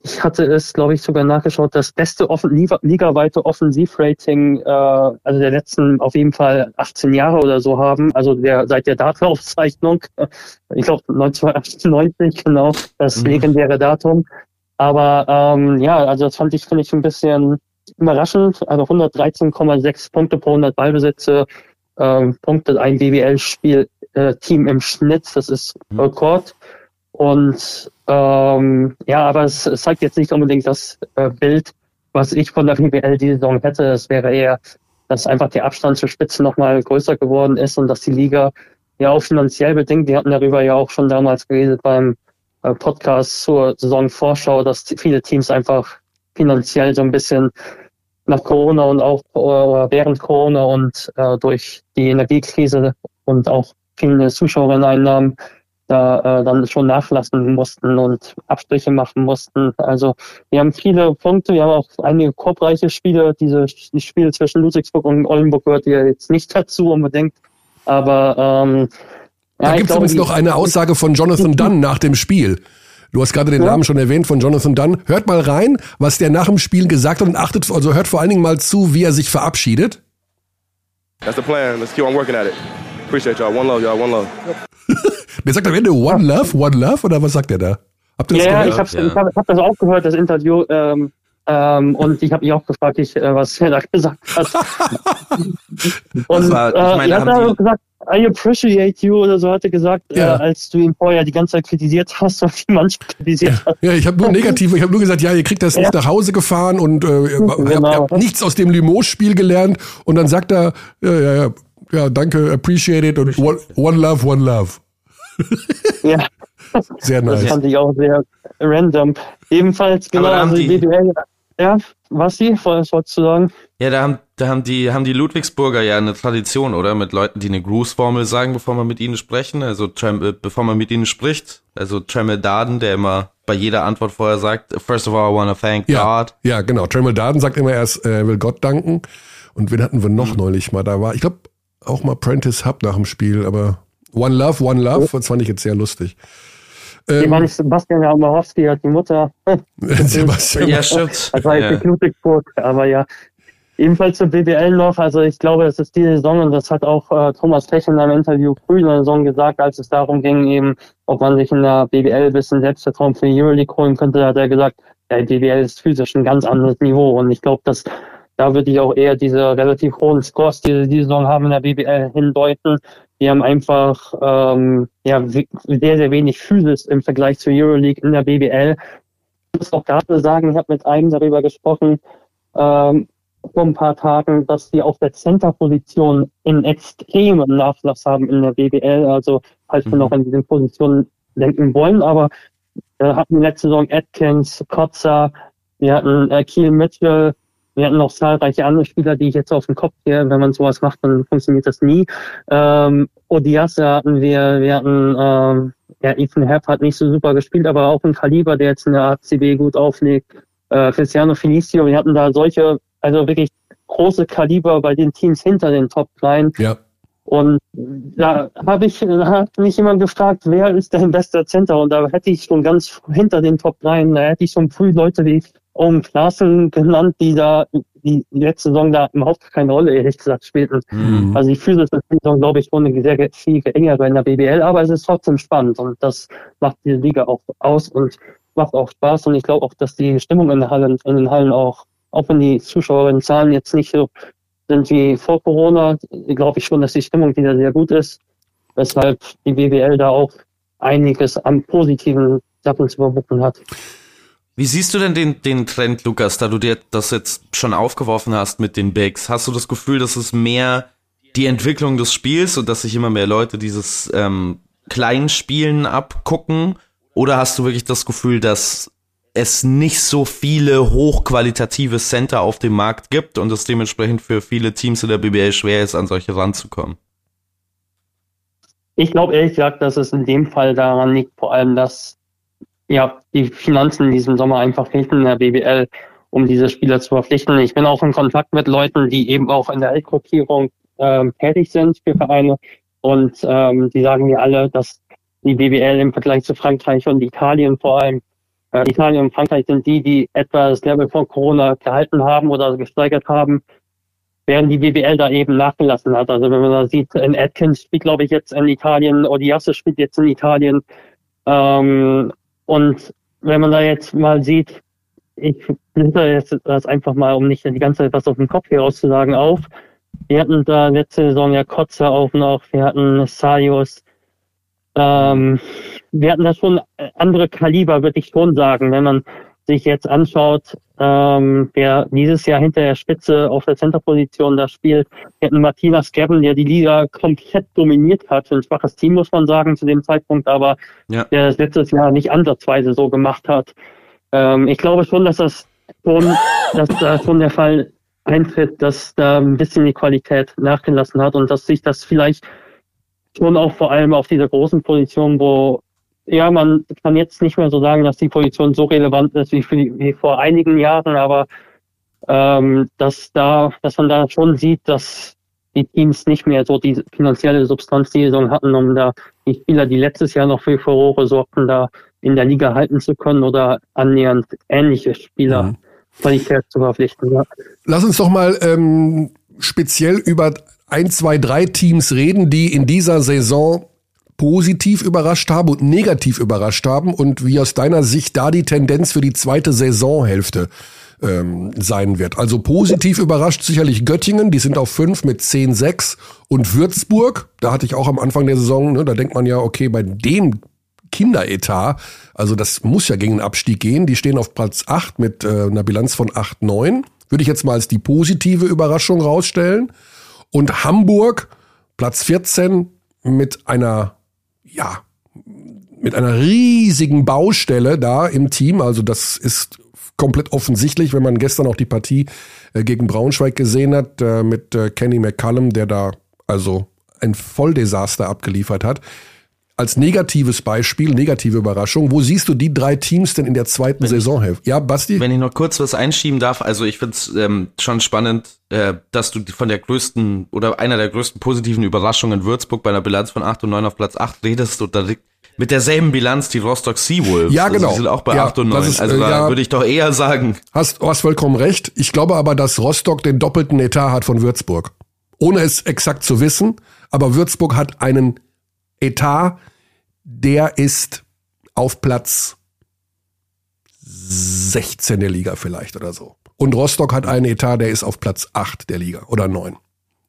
ich hatte es, glaube ich, sogar nachgeschaut, das beste ligaweite Offensivrating also der letzten auf jeden Fall 18 Jahre oder so haben, also seit der Datumaufzeichnung, ich glaube 1998, genau, das legendäre Datum. Aber also das finde ich ein bisschen überraschend, also 113,6 Punkte pro 100 Ballbesitze punktet ein BBL-Team im Schnitt, das ist Rekord. Und aber es zeigt jetzt nicht unbedingt das Bild, was ich von der BBL die Saison hätte. Es wäre eher, dass einfach der Abstand zur Spitze nochmal größer geworden ist und dass die Liga ja auch finanziell bedingt, wir hatten darüber ja auch schon damals geredet beim Podcast zur Saisonvorschau, dass viele Teams einfach finanziell so ein bisschen nach Corona und auch während Corona und durch die Energiekrise und auch viele Zuschauereinnahmen da dann schon nachlassen mussten und Abstriche machen mussten. Also wir haben viele Punkte, wir haben auch einige korbreiche Spiele. Die Spiele zwischen Ludwigsburg und Oldenburg gehört ja jetzt nicht dazu unbedingt, aber da gibt es übrigens noch eine Aussage von Jonathan Dunn nach dem Spiel. Du hast gerade den Namen schon erwähnt von Jonathan Dunn. Hört mal rein, was der nach dem Spiel gesagt hat und hört vor allen Dingen mal zu, wie er sich verabschiedet. That's the plan. Let's keep on working at it. Appreciate y'all. One love, y'all. One love. Der sagt am Ende one love oder was sagt er da? Habt ihr das gehört? Ja, ich hab das auch gehört, das Interview. Und ich habe mich auch gefragt, was er da gesagt hat. Und er hat auch gesagt, I appreciate you oder so, hat er gesagt, als du ihn vorher die ganze Zeit kritisiert hast und die Mannschaft kritisiert hast. Ja, ich habe nur gesagt, ja, ihr kriegt das nicht nach Hause gefahren und ihr habt nichts aus dem Limoges-Spiel gelernt und dann sagt er, ja, danke, appreciate it und one love, one love. Ja. Sehr nice. Das fand ich auch sehr random. Ebenfalls, genau, also die BBL, was wolltest du sagen? Ja, da haben die Ludwigsburger ja eine Tradition, oder? Mit Leuten, die eine Grußformel sagen, bevor man mit ihnen spricht. Also Tremmell Darden, der immer bei jeder Antwort vorher sagt, first of all, I want to thank God. Ja, genau. Tremmell Darden sagt immer erst, er will Gott danken. Und wen hatten wir noch neulich mal? Da war, ich glaube, auch mal Prentice Hub nach dem Spiel, aber One Love, das fand ich jetzt sehr lustig. Sebastian Jamborowski hat die Mutter. Sebastian. Ja, stimmt. Also halt die Ludwigsburg, aber ja. Ebenfalls zur BBL noch, also ich glaube, es ist diese Saison, und das hat auch Thomas Tech in einem Interview früh in der Saison gesagt, als es darum ging eben, ob man sich in der BBL ein bisschen Selbstvertrauen für die Euroleague holen könnte, da hat er gesagt, ja, die BBL ist physisch ein ganz anderes Niveau, und ich glaube, dass da würde ich auch eher diese relativ hohen Scores, die sie diese Saison haben in der BBL, hindeuten. Die haben einfach sehr, sehr wenig Physis im Vergleich zur Euroleague in der BBL. Ich muss auch gerade sagen, ich habe mit einem darüber gesprochen, vor ein paar Tagen, dass die auf der Center-Position einen extremen Nachlass haben in der BBL. Also, falls wir noch an diesen Positionen denken wollen, aber wir hatten letzte Saison Atkins, Kotzer, wir hatten Kiel Mitchell, wir hatten noch zahlreiche andere Spieler, die ich jetzt auf den Kopf gehe. Wenn man sowas macht, dann funktioniert das nie. Odiasse hatten wir hatten Ethan Hepp hat nicht so super gespielt, aber auch ein Kaliber, der jetzt in der ACB gut auflegt. Cristiano Felicio, wir hatten da solche, also wirklich große Kaliber bei den Teams hinter den Top-Line. Ja. Und da hat mich jemand gefragt, wer ist dein bester Center? Und da hätte ich schon ganz hinter den Top-Line, da hätte ich schon früh Leute wie Owen Klaassen genannt, die letzte Saison da überhaupt keine Rolle, ehrlich gesagt, spielten. Mhm. Also die physische Saison, glaube ich, wurde sehr viel geringer bei der BBL, aber es ist trotzdem spannend und das macht diese Liga auch aus und macht auch Spaß, und ich glaube auch, dass die Stimmung in den Hallen auch wenn die Zuschauerinnenzahlen jetzt nicht so sind wie vor Corona, glaube ich schon, dass die Stimmung wieder sehr gut ist, weshalb die BBL da auch einiges an positiven Sachen zu überbrücken hat. Wie siehst du denn den Trend, Lukas, da du dir das jetzt schon aufgeworfen hast mit den Bigs? Hast du das Gefühl, dass es mehr die Entwicklung des Spiels und dass sich immer mehr Leute dieses Kleinspielen abgucken? Oder hast du wirklich das Gefühl, dass es nicht so viele hochqualitative Center auf dem Markt gibt und es dementsprechend für viele Teams in der BBL schwer ist, an solche ranzukommen? Ich glaube ehrlich gesagt, dass es in dem Fall daran liegt, vor allem, dass die Finanzen in diesem Sommer einfach fehlten in der BBL, um diese Spieler zu verpflichten. Ich bin auch in Kontakt mit Leuten, die eben auch in der Rekrutierung tätig sind für Vereine, und die sagen mir alle, dass die BBL im Vergleich zu Frankreich und Italien vor allem, Italien und Frankreich sind die etwa das Level von Corona gehalten haben oder gesteigert haben, während die BBL da eben nachgelassen hat. Also wenn man da sieht, in Atkins spielt, glaube ich, jetzt in Italien, Odiasse spielt jetzt in Italien. Und wenn man da jetzt mal sieht, ich blätter jetzt das einfach mal, um nicht die ganze Zeit was auf den Kopf hier rauszusagen, auf. Wir hatten da letzte Saison ja Kotzer auch noch, wir hatten Sajos. Wir hatten da schon andere Kaliber, würde ich schon sagen, wenn man sich jetzt anschaut, wer dieses Jahr hinter der Spitze auf der Center-Position da spielt. Wir hatten Martinas Gabben, der die Liga komplett dominiert hat. Ein schwaches Team, muss man sagen, zu dem Zeitpunkt, aber der das letztes Jahr nicht ansatzweise so gemacht hat. Ich glaube schon, dass da schon der Fall eintritt, dass da ein bisschen die Qualität nachgelassen hat und dass sich das vielleicht schon auch vor allem auf dieser großen Position, wo man kann jetzt nicht mehr so sagen, dass die Position so relevant ist wie vor einigen Jahren, aber dass man da schon sieht, dass die Teams nicht mehr so die finanzielle Substanz die Saison hatten, um da die Spieler, die letztes Jahr noch für Furore sorgten, da in der Liga halten zu können oder annähernd ähnliche Spieler qualifiziert zu verpflichten. Ja. Lass uns doch mal speziell über 1, 2, 3 Teams reden, die in dieser Saison positiv überrascht haben und negativ überrascht haben und wie aus deiner Sicht da die Tendenz für die zweite Saisonhälfte sein wird. Also positiv überrascht sicherlich Göttingen, die sind auf 5 mit 10,6, und Würzburg, da hatte ich auch am Anfang der Saison, da denkt man ja, okay, bei dem Kinderetat, also das muss ja gegen den Abstieg gehen, die stehen auf Platz 8 mit einer Bilanz von 8,9, würde ich jetzt mal als die positive Überraschung rausstellen, und Hamburg, Platz 14, mit einer riesigen Baustelle da im Team. Also das ist komplett offensichtlich, wenn man gestern auch die Partie gegen Braunschweig gesehen hat, mit Kenny McCallum, der da also ein Volldesaster abgeliefert hat. als negatives Beispiel, negative Überraschung, wo siehst du die drei Teams denn in der zweiten Saisonhälfte? Ja, Basti? Wenn ich noch kurz was einschieben darf, also ich finde es schon spannend, dass du von der größten oder einer der größten positiven Überraschungen in Würzburg bei einer Bilanz von 8-9 auf Platz 8 redest und da liegt mit derselben Bilanz die Rostock Seawolves. Ja, genau. Also die sind auch bei 8-9. Ist, also da würde ich doch eher sagen. Hast vollkommen recht. Ich glaube aber, dass Rostock den doppelten Etat hat von Würzburg. Ohne es exakt zu wissen, aber Würzburg hat einen Etat, der ist auf Platz 16 der Liga vielleicht oder so. Und Rostock hat einen Etat, der ist auf Platz 8 der Liga oder 9.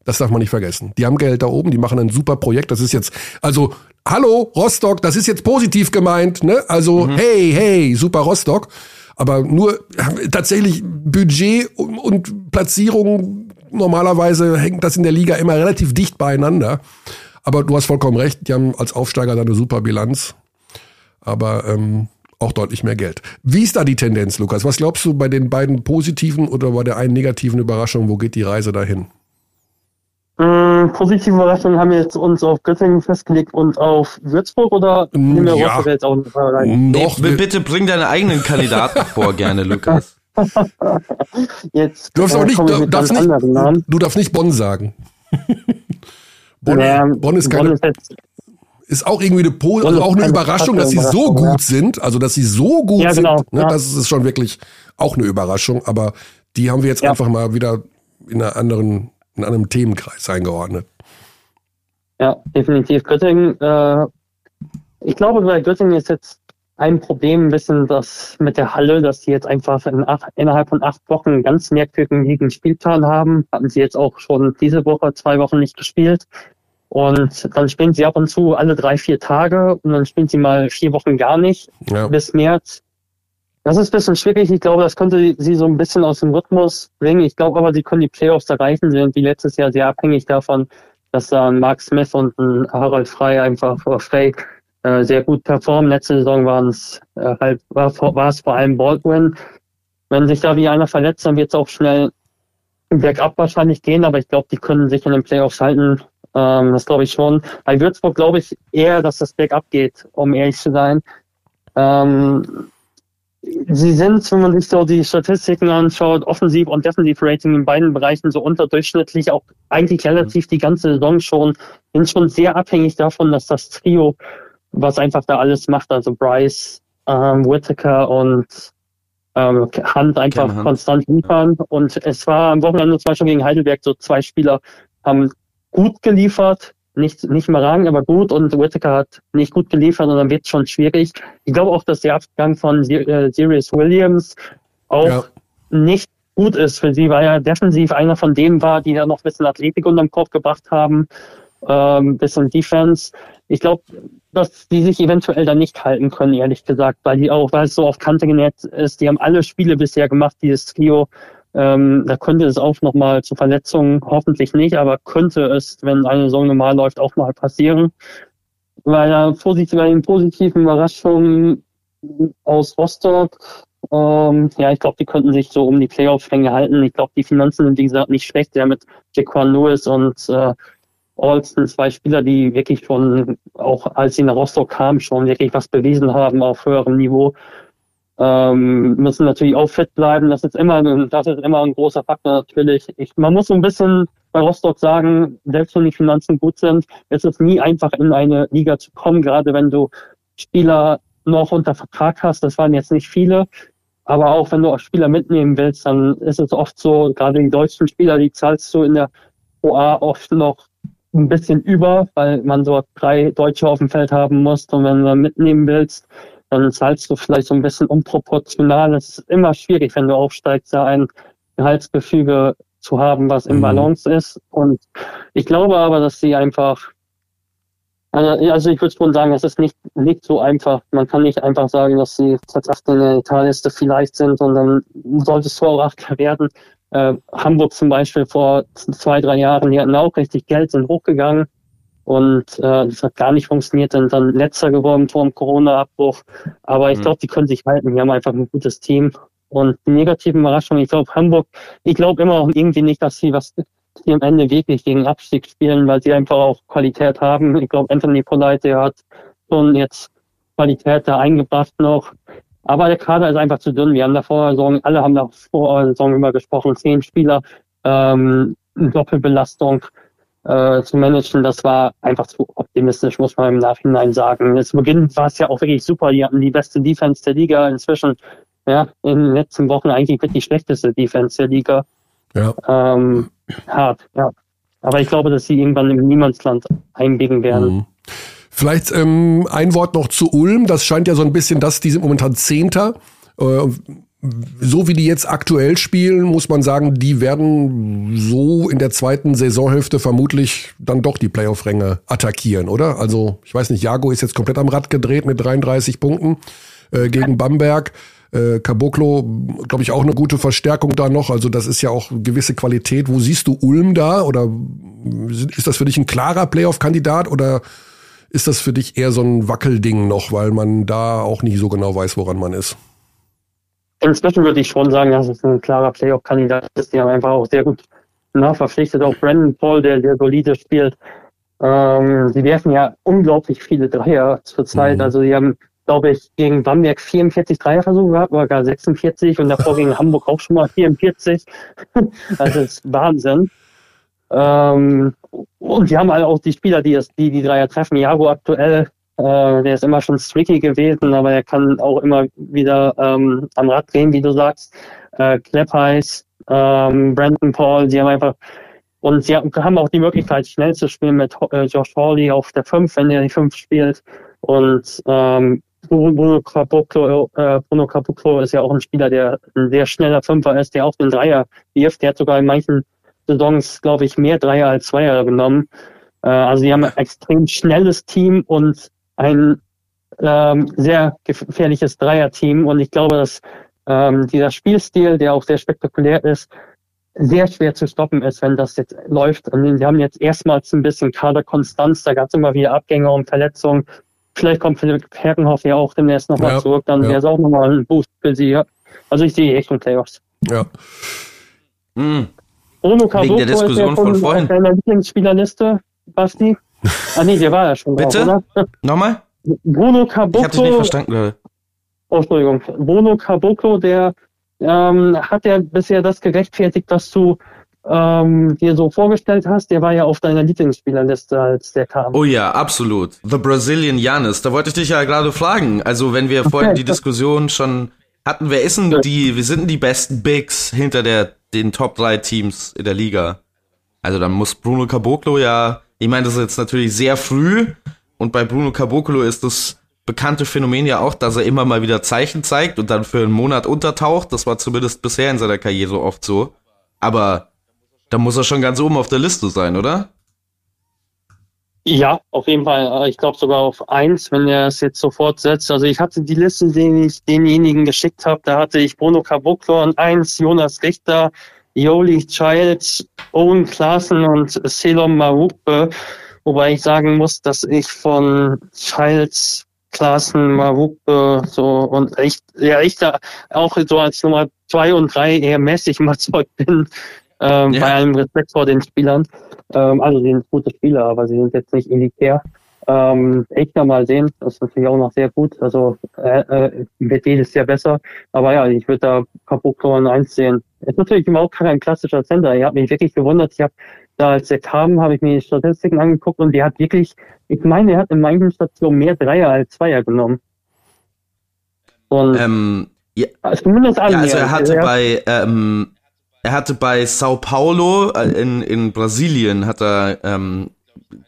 Das darf man nicht vergessen. Die haben Geld da oben, die machen ein super Projekt. Das ist jetzt, also, hallo Rostock, das ist jetzt positiv gemeint, ne? Also, hey, super Rostock. Aber nur tatsächlich Budget und Platzierung, normalerweise hängt das in der Liga immer relativ dicht beieinander. Aber du hast vollkommen recht, die haben als Aufsteiger da eine super Bilanz, aber auch deutlich mehr Geld. Wie ist da die Tendenz, Lukas? Was glaubst du bei den beiden positiven oder bei der einen negativen Überraschung? Wo geht die Reise dahin? Positive Überraschungen haben wir jetzt uns auf Göttingen festgelegt und auf Würzburg oder nehmen wir Rostock jetzt auch rein? Doch, bitte bring deine eigenen Kandidaten vor, gerne, Lukas. Jetzt du darfst nicht Bonn sagen. Bonn ist auch irgendwie eine Überraschung, dass sie so gut sind. Also, dass sie so gut sind, ne, das ist schon wirklich auch eine Überraschung. Aber die haben wir jetzt einfach mal wieder in einem Themenkreis eingeordnet. Ja, definitiv. Göttingen, ich glaube, bei Göttingen ist jetzt ein Problem ein bisschen das mit der Halle, dass sie jetzt einfach innerhalb von 8 Wochen ganz merkwürdigen Spielplan haben. Hatten sie jetzt auch schon diese Woche 2 Wochen nicht gespielt. Und dann spielen sie ab und zu alle 3-4 Tage und dann spielen sie mal 4 Wochen gar nicht bis März. Das ist ein bisschen schwierig. Ich glaube, das könnte sie so ein bisschen aus dem Rhythmus bringen. Ich glaube aber, sie können die Playoffs erreichen. Sie sind wie letztes Jahr sehr abhängig davon, dass da ein Mark Smith und ein Harald Frey sehr gut performen. Letzte Saison war es vor allem Baldwin. Wenn sich da wie einer verletzt, dann wird es auch schnell bergab wahrscheinlich gehen, aber ich glaube, die können sich in den Playoffs halten. Das glaube ich schon. Bei Würzburg glaube ich eher, dass das bergab geht, um ehrlich zu sein. Sie sind, wenn man sich so die Statistiken anschaut, Offensiv- und Defensiv-Rating in beiden Bereichen so unterdurchschnittlich, auch eigentlich relativ die ganze Saison schon, sind schon sehr abhängig davon, dass das Trio, was einfach da alles macht, also Bryce, Whittaker und Hunt einfach konstant liefern. Und es war am Wochenende zum Beispiel gegen Heidelberg so 2 Spieler haben gut geliefert, nicht mehr rang, aber gut, und Whittaker hat nicht gut geliefert und dann wird es schon schwierig. Ich glaube auch, dass der Abgang von Sirius Williams auch nicht gut ist für sie, weil er defensiv einer von denen war, die da noch ein bisschen Athletik unterm Kopf gebracht haben, bisschen Defense. Ich glaube, dass die sich eventuell dann nicht halten können, ehrlich gesagt, weil es so auf Kante genäht ist. Die haben alle Spiele bisher gemacht, dieses Trio. Da könnte es auch nochmal zu Verletzungen, hoffentlich nicht, aber könnte es, wenn eine Saison normal läuft, auch mal passieren. Bei den positiven Überraschungen aus Rostock, ich glaube, die könnten sich so um die Playoff-Ränge halten. Ich glaube, die Finanzen sind, wie gesagt, nicht schlecht. Ja, mit Jaquan Lewis und Olsen, 2 Spieler, die wirklich schon, auch als sie nach Rostock kamen, schon wirklich was bewiesen haben auf höherem Niveau. Müssen natürlich auch fit bleiben. Das ist immer ein großer Faktor natürlich. Man muss so ein bisschen bei Rostock sagen, selbst wenn die Finanzen gut sind, ist es nie einfach, in eine Liga zu kommen, gerade wenn du Spieler noch unter Vertrag hast. Das waren jetzt nicht viele. Aber auch wenn du auch Spieler mitnehmen willst, dann ist es oft so, gerade die deutschen Spieler, die zahlst du in der OA oft noch ein bisschen über, weil man dort 3 Deutsche auf dem Feld haben muss. Und wenn du dann mitnehmen willst, dann zahlst du vielleicht so ein bisschen unproportional. Es ist immer schwierig, wenn du aufsteigst, da ein Gehaltsgefüge zu haben, was im Balance ist. Und ich glaube aber, dass sie einfach, also ich würde schon sagen, es ist nicht so einfach. Man kann nicht einfach sagen, dass sie Platz 8 in der Talliste vielleicht sind und dann solltest du auch 8 werden. Hamburg zum Beispiel vor 2-3 Jahren, die hatten auch richtig Geld, sind hochgegangen. Und das hat gar nicht funktioniert, sind dann letzter geworden vor dem Corona-Abbruch. Aber ich glaube, die können sich halten. Die haben einfach ein gutes Team. Und die negativen Überraschungen, ich glaube, Hamburg, ich glaube immer auch irgendwie nicht, dass sie die am Ende wirklich gegen Abstieg spielen, weil sie einfach auch Qualität haben. Ich glaube, Anthony Polite, der hat schon jetzt Qualität da eingebracht noch. Aber der Kader ist einfach zu dünn. Wir haben da vor der Saison, alle haben da vor der Saison immer gesprochen, 10 Spieler, Doppelbelastung zu managen. Das war einfach zu optimistisch, muss man im Nachhinein sagen. Zu Beginn war es ja auch wirklich super. Die hatten die beste Defense der Liga inzwischen. Ja, in den letzten Wochen eigentlich wirklich die schlechteste Defense der Liga. Ja. Hart, ja. Aber ich glaube, dass sie irgendwann im Niemandsland einbiegen werden. Mhm. Vielleicht ein Wort noch zu Ulm. Das scheint ja so ein bisschen, dass die sind momentan Zehnter. So wie die jetzt aktuell spielen, muss man sagen, die werden so in der zweiten Saisonhälfte vermutlich dann doch die Playoff-Ränge attackieren, oder? Also, ich weiß nicht, Jago ist jetzt komplett am Rad gedreht mit 33 Punkten gegen Bamberg. Caboclo, glaube ich, auch eine gute Verstärkung da noch. Also das ist ja auch gewisse Qualität. Wo siehst du Ulm da? Oder ist das für dich ein klarer Playoff-Kandidat? Oder ist das für dich eher so ein Wackelding noch, weil man da auch nicht so genau weiß, woran man ist? Inzwischen würde ich schon sagen, dass es ein klarer Playoff-Kandidat ist. Die haben einfach auch sehr gut nachverpflichtet. Auch Brandon Paul, der solide spielt. Sie werfen ja unglaublich viele Dreier zurzeit. Mhm. Also die haben, glaube ich, gegen Bamberg 44 Dreierversuche gehabt, oder gar 46 und davor gegen Hamburg auch schon mal 44. Also das ist Wahnsinn. Und wir haben halt auch die Spieler, die Dreier treffen. Jago aktuell, der ist immer schon streaky gewesen, aber er kann auch immer wieder am Rad drehen, wie du sagst. Kleppheiß, Brandon Paul, die haben einfach... Und sie haben auch die Möglichkeit, schnell zu spielen mit Josh Hawley auf der 5, wenn er die 5 spielt. Und Bruno Caboclo ist ja auch ein Spieler, der ein sehr schneller Fünfer ist, der auch den Dreier wirft. Der hat sogar in manchen Saisons, glaube ich, mehr Dreier als Zweier genommen. Also die haben ein extrem schnelles Team und ein sehr gefährliches Dreier-Team. Und ich glaube, dass dieser Spielstil, der auch sehr spektakulär ist, sehr schwer zu stoppen ist, wenn das jetzt läuft. Und wir haben jetzt erstmals ein bisschen Kaderkonstanz, da gab es immer wieder Abgänge und Verletzungen. Vielleicht kommt Philipp Herkenhoff ja auch demnächst nochmal zurück, dann wäre es auch nochmal ein Boost für sie. Ja. Also ich sehe echt einen Playoffs. Ja. Mhm. Bruno Caboclo wegen der Diskussion von vorhin. Ist der von meiner Lieblingsspielerliste, Basti? Ah nee, der war ja schon drauf, oder? Bitte? Nochmal? Bruno Caboclo. Ich hab dich nicht verstanden, Leute. Oh, Entschuldigung. Bruno Caboclo, der hat ja bisher das gerechtfertigt, was du dir so vorgestellt hast. Der war ja auf deiner Lieblingsspielerliste, als der kam. Oh ja, absolut. The Brazilian Giannis. Da wollte ich dich ja gerade fragen. Also wenn wir vorhin die Diskussion schon hatten, wir sind die besten Bigs hinter den Top 3 Teams in der Liga. Also dann muss Bruno Caboclo ja, ich meine, das ist jetzt natürlich sehr früh und bei Bruno Caboclo ist das bekannte Phänomen ja auch, dass er immer mal wieder Zeichen zeigt und dann für einen Monat untertaucht. Das war zumindest bisher in seiner Karriere oft so. Aber da muss er schon ganz oben auf der Liste sein, oder? Ja, auf jeden Fall. Ich glaube sogar auf 1, wenn er es jetzt sofort setzt. Also ich hatte die Liste, die ich denjenigen geschickt habe. Da hatte ich Bruno Caboclo an 1, Jonas Richter, Jolie Childs, Owen Klaassen und Selom Marukbe. Wobei ich sagen muss, dass ich von Childs, Klaassen, Marukbe, so, und ich da auch so als Nummer 2 und 3 eher mäßig überzeugt bin, bei allem Respekt vor den Spielern. Also, sie sind gute Spieler, aber sie sind jetzt nicht elitär. Echter mal sehen, das ist natürlich auch noch sehr gut, also, wird jedes Jahr besser. Aber ja, ich würde da Caboclo an 1 sehen. Ist natürlich überhaupt kein klassischer Center. Ich habe mich wirklich gewundert. Ich habe da, als er kam, habe ich mir die Statistiken angeguckt und der hat wirklich, ich meine, er hat in manchen Stationen mehr Dreier als Zweier genommen. Und zumindest alle. Ja, also er hatte bei Sao Paulo in Brasilien hat er,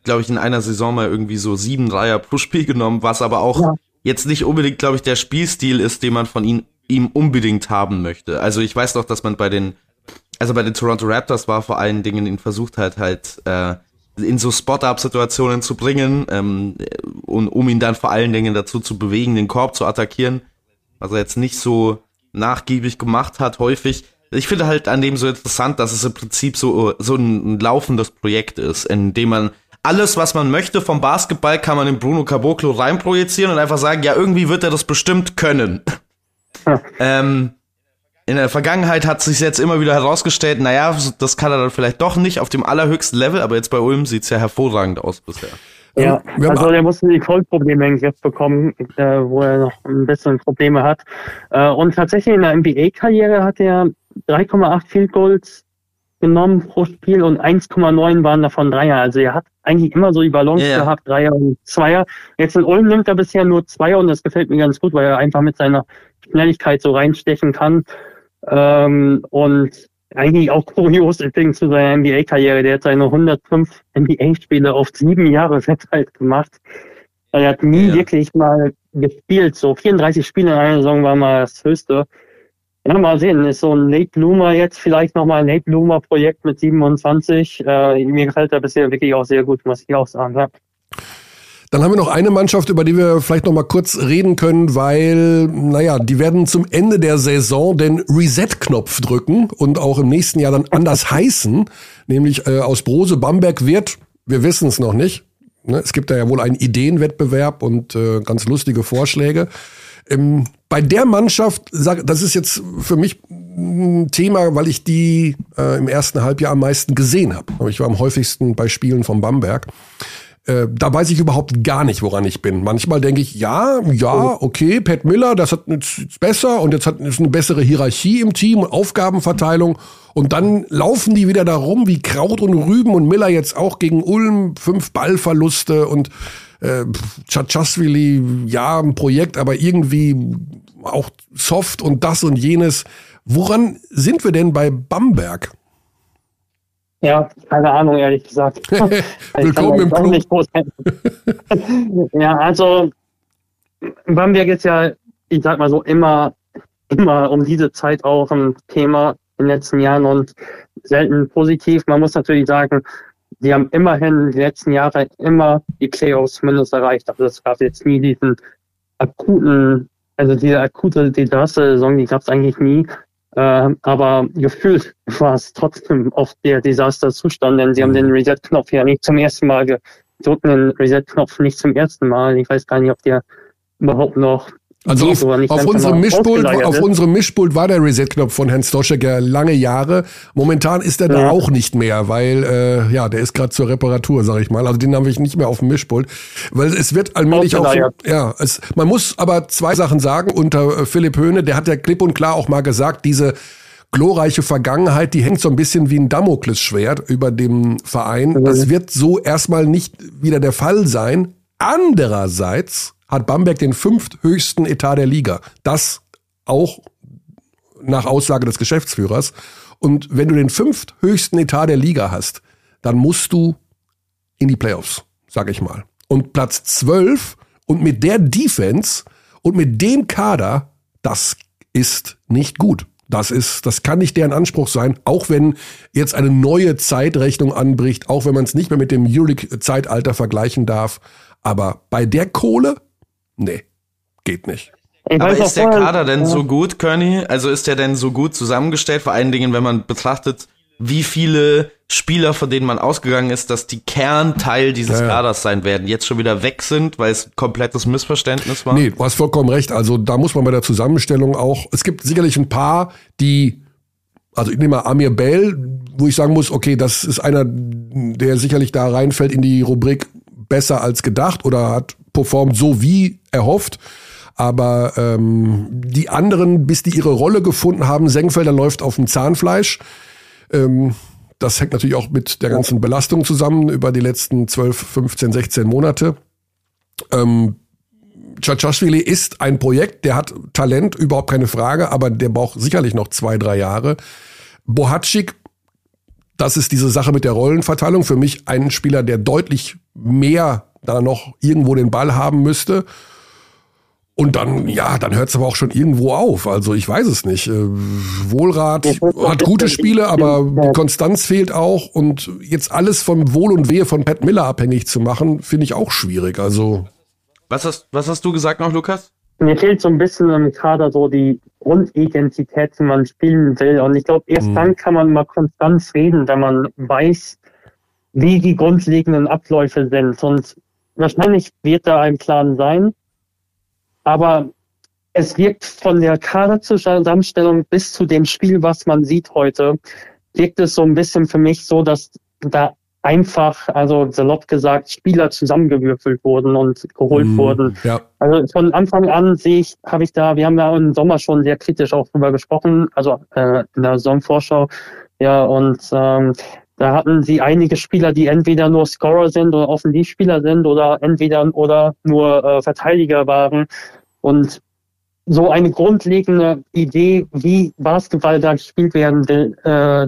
glaube ich, in einer Saison mal irgendwie so 7 Dreier pro Spiel genommen, was aber auch jetzt nicht unbedingt, glaube ich, der Spielstil ist, den man von ihm unbedingt haben möchte. Also ich weiß noch, dass man bei den Toronto Raptors war vor allen Dingen, ihn versucht halt in so Spot-Up-Situationen zu bringen, und um ihn dann vor allen Dingen dazu zu bewegen, den Korb zu attackieren, was er jetzt nicht so nachgiebig gemacht hat, häufig. Ich finde halt an dem so interessant, dass es im Prinzip so ein laufendes Projekt ist, in dem man alles, was man möchte vom Basketball, kann man in Bruno Caboclo reinprojizieren und einfach sagen, ja, irgendwie wird er das bestimmt können. In der Vergangenheit hat sich jetzt immer wieder herausgestellt, naja, das kann er dann vielleicht doch nicht auf dem allerhöchsten Level, aber jetzt bei Ulm sieht es ja hervorragend aus bisher. Ja, also der musste die Kreuzprobleme in den Griff bekommen, wo er noch ein bisschen Probleme hat. Und tatsächlich in der NBA-Karriere hat er 3,8 Field Goals genommen pro Spiel und 1,9 waren davon Dreier. Also er hat eigentlich immer so die Balance gehabt, Dreier und Zweier. Jetzt in Ulm nimmt er bisher nur Zweier und das gefällt mir ganz gut, weil er einfach mit seiner Schnelligkeit so reinstechen kann. Und eigentlich auch kurios Ding zu seiner NBA-Karriere. Der hat seine 105 NBA-Spiele auf 7 Jahre verteilt gemacht. Er hat nie wirklich mal gespielt. So 34 Spiele in einer Saison war mal das Höchste. Ja, mal sehen, ist so ein Late Bloomer jetzt, vielleicht nochmal ein Late Bloomer Projekt mit 27. Mir gefällt er bisher wirklich auch sehr gut, muss ich auch sagen. Ja. Dann haben wir noch eine Mannschaft, über die wir vielleicht noch mal kurz reden können, weil, naja, die werden zum Ende der Saison den Reset-Knopf drücken und auch im nächsten Jahr dann anders heißen. Nämlich aus Brose Bamberg wird, wir wissen es noch nicht, ne, es gibt da ja wohl einen Ideenwettbewerb und ganz lustige Vorschläge. Bei der Mannschaft, das ist jetzt für mich ein Thema, weil ich die im ersten Halbjahr am meisten gesehen habe. Ich war am häufigsten bei Spielen von Bamberg. Da weiß ich überhaupt gar nicht, woran ich bin. Manchmal denke ich, ja, okay, Pat Miller, das hat jetzt besser und jetzt hat eine bessere Hierarchie im Team und Aufgabenverteilung. Und dann laufen die wieder da rum wie Kraut und Rüben und Miller jetzt auch gegen Ulm, 5 Ballverluste und Tschatschwili, ja, ein Projekt, aber irgendwie auch soft und das und jenes. Woran sind wir denn bei Bamberg? Ja, keine Ahnung, ehrlich gesagt. Willkommen im Club. Ja, also Bamberg ist ja, ich sag mal so, immer um diese Zeit auch ein Thema in den letzten Jahren und selten positiv. Man muss natürlich sagen, die haben immerhin die letzten Jahre immer die Playoffs zumindest erreicht. Also es gab jetzt nie diese akute Desaster-Saison, die gab es eigentlich nie. Aber gefühlt war es trotzdem oft der Desasterzustand, denn sie haben den Reset-Knopf ja nicht zum ersten Mal gedrückt, den Reset-Knopf nicht zum ersten Mal. Ich weiß gar nicht, ob der überhaupt noch... Also auf unserem Mischpult war der Reset-Knopf von Herrn Stoschek ja lange Jahre. Momentan ist er da auch nicht mehr, weil der ist gerade zur Reparatur, sag ich mal. Also den habe ich nicht mehr auf dem Mischpult, weil es wird allmählich auch man muss aber zwei Sachen sagen unter Philipp Höhne, der hat ja klipp und klar auch mal gesagt, diese glorreiche Vergangenheit, die hängt so ein bisschen wie ein Damoklesschwert über dem Verein. Mhm. Das wird so erstmal nicht wieder der Fall sein. Andererseits hat Bamberg den 5. höchsten Etat der Liga. Das auch nach Aussage des Geschäftsführers. Und wenn du den 5. höchsten Etat der Liga hast, dann musst du in die Playoffs, sag ich mal. Und Platz 12 und mit der Defense und mit dem Kader, das ist nicht gut. Das kann nicht deren Anspruch sein, auch wenn jetzt eine neue Zeitrechnung anbricht, auch wenn man es nicht mehr mit dem Euroleague-Zeitalter vergleichen darf. Aber bei der Kohle, nee, geht nicht. Aber ist der Kader denn so gut, Körny? Also ist der denn so gut zusammengestellt? Vor allen Dingen, wenn man betrachtet, wie viele Spieler, von denen man ausgegangen ist, dass die Kernteil dieses Kaders sein werden, jetzt schon wieder weg sind, weil es ein komplettes Missverständnis war? Nee, du hast vollkommen recht. Also da muss man bei der Zusammenstellung auch, es gibt sicherlich ein paar, die, also ich nehme mal Amir Bell, wo ich sagen muss, okay, das ist einer, der sicherlich da reinfällt in die Rubrik besser als gedacht oder hat performt so wie erhofft. Aber die anderen, bis die ihre Rolle gefunden haben, Sengfelder läuft auf dem Zahnfleisch. Das hängt natürlich auch mit der ganzen Belastung zusammen über die letzten 12, 15, 16 Monate. Tschatschwili ist ein Projekt, der hat Talent, überhaupt keine Frage, aber der braucht sicherlich noch 2-3 Jahre. Bohatschik, das ist diese Sache mit der Rollenverteilung. Für mich ein Spieler, der deutlich mehr da noch irgendwo den Ball haben müsste. Und dann hört es aber auch schon irgendwo auf. Also ich weiß es nicht. Wohlrat hat gute Spiele, aber die Konstanz fehlt auch. Und jetzt alles vom Wohl und Wehe von Pat Miller abhängig zu machen, finde ich auch schwierig. Also was hast du gesagt noch, Lukas? Mir fehlt so ein bisschen im Kader so die Grundidentität, die man spielen will. Und ich glaube, erst dann kann man mal Konstanz reden, wenn man weiß, wie die grundlegenden Abläufe sind. Und wahrscheinlich wird da ein Plan sein, aber es wirkt von der Kaderzusammenstellung bis zu dem Spiel, was man sieht heute, wirkt es so ein bisschen für mich so, dass da einfach, also salopp gesagt, Spieler zusammengewürfelt wurden und geholt wurden. Ja. Also von Anfang an wir haben da im Sommer schon sehr kritisch auch drüber gesprochen, also in der Saisonvorschau, ja, und da hatten sie einige Spieler, die entweder nur Scorer sind oder Offensivspieler sind oder nur Verteidiger waren. Und so eine grundlegende Idee, wie Basketball da gespielt werden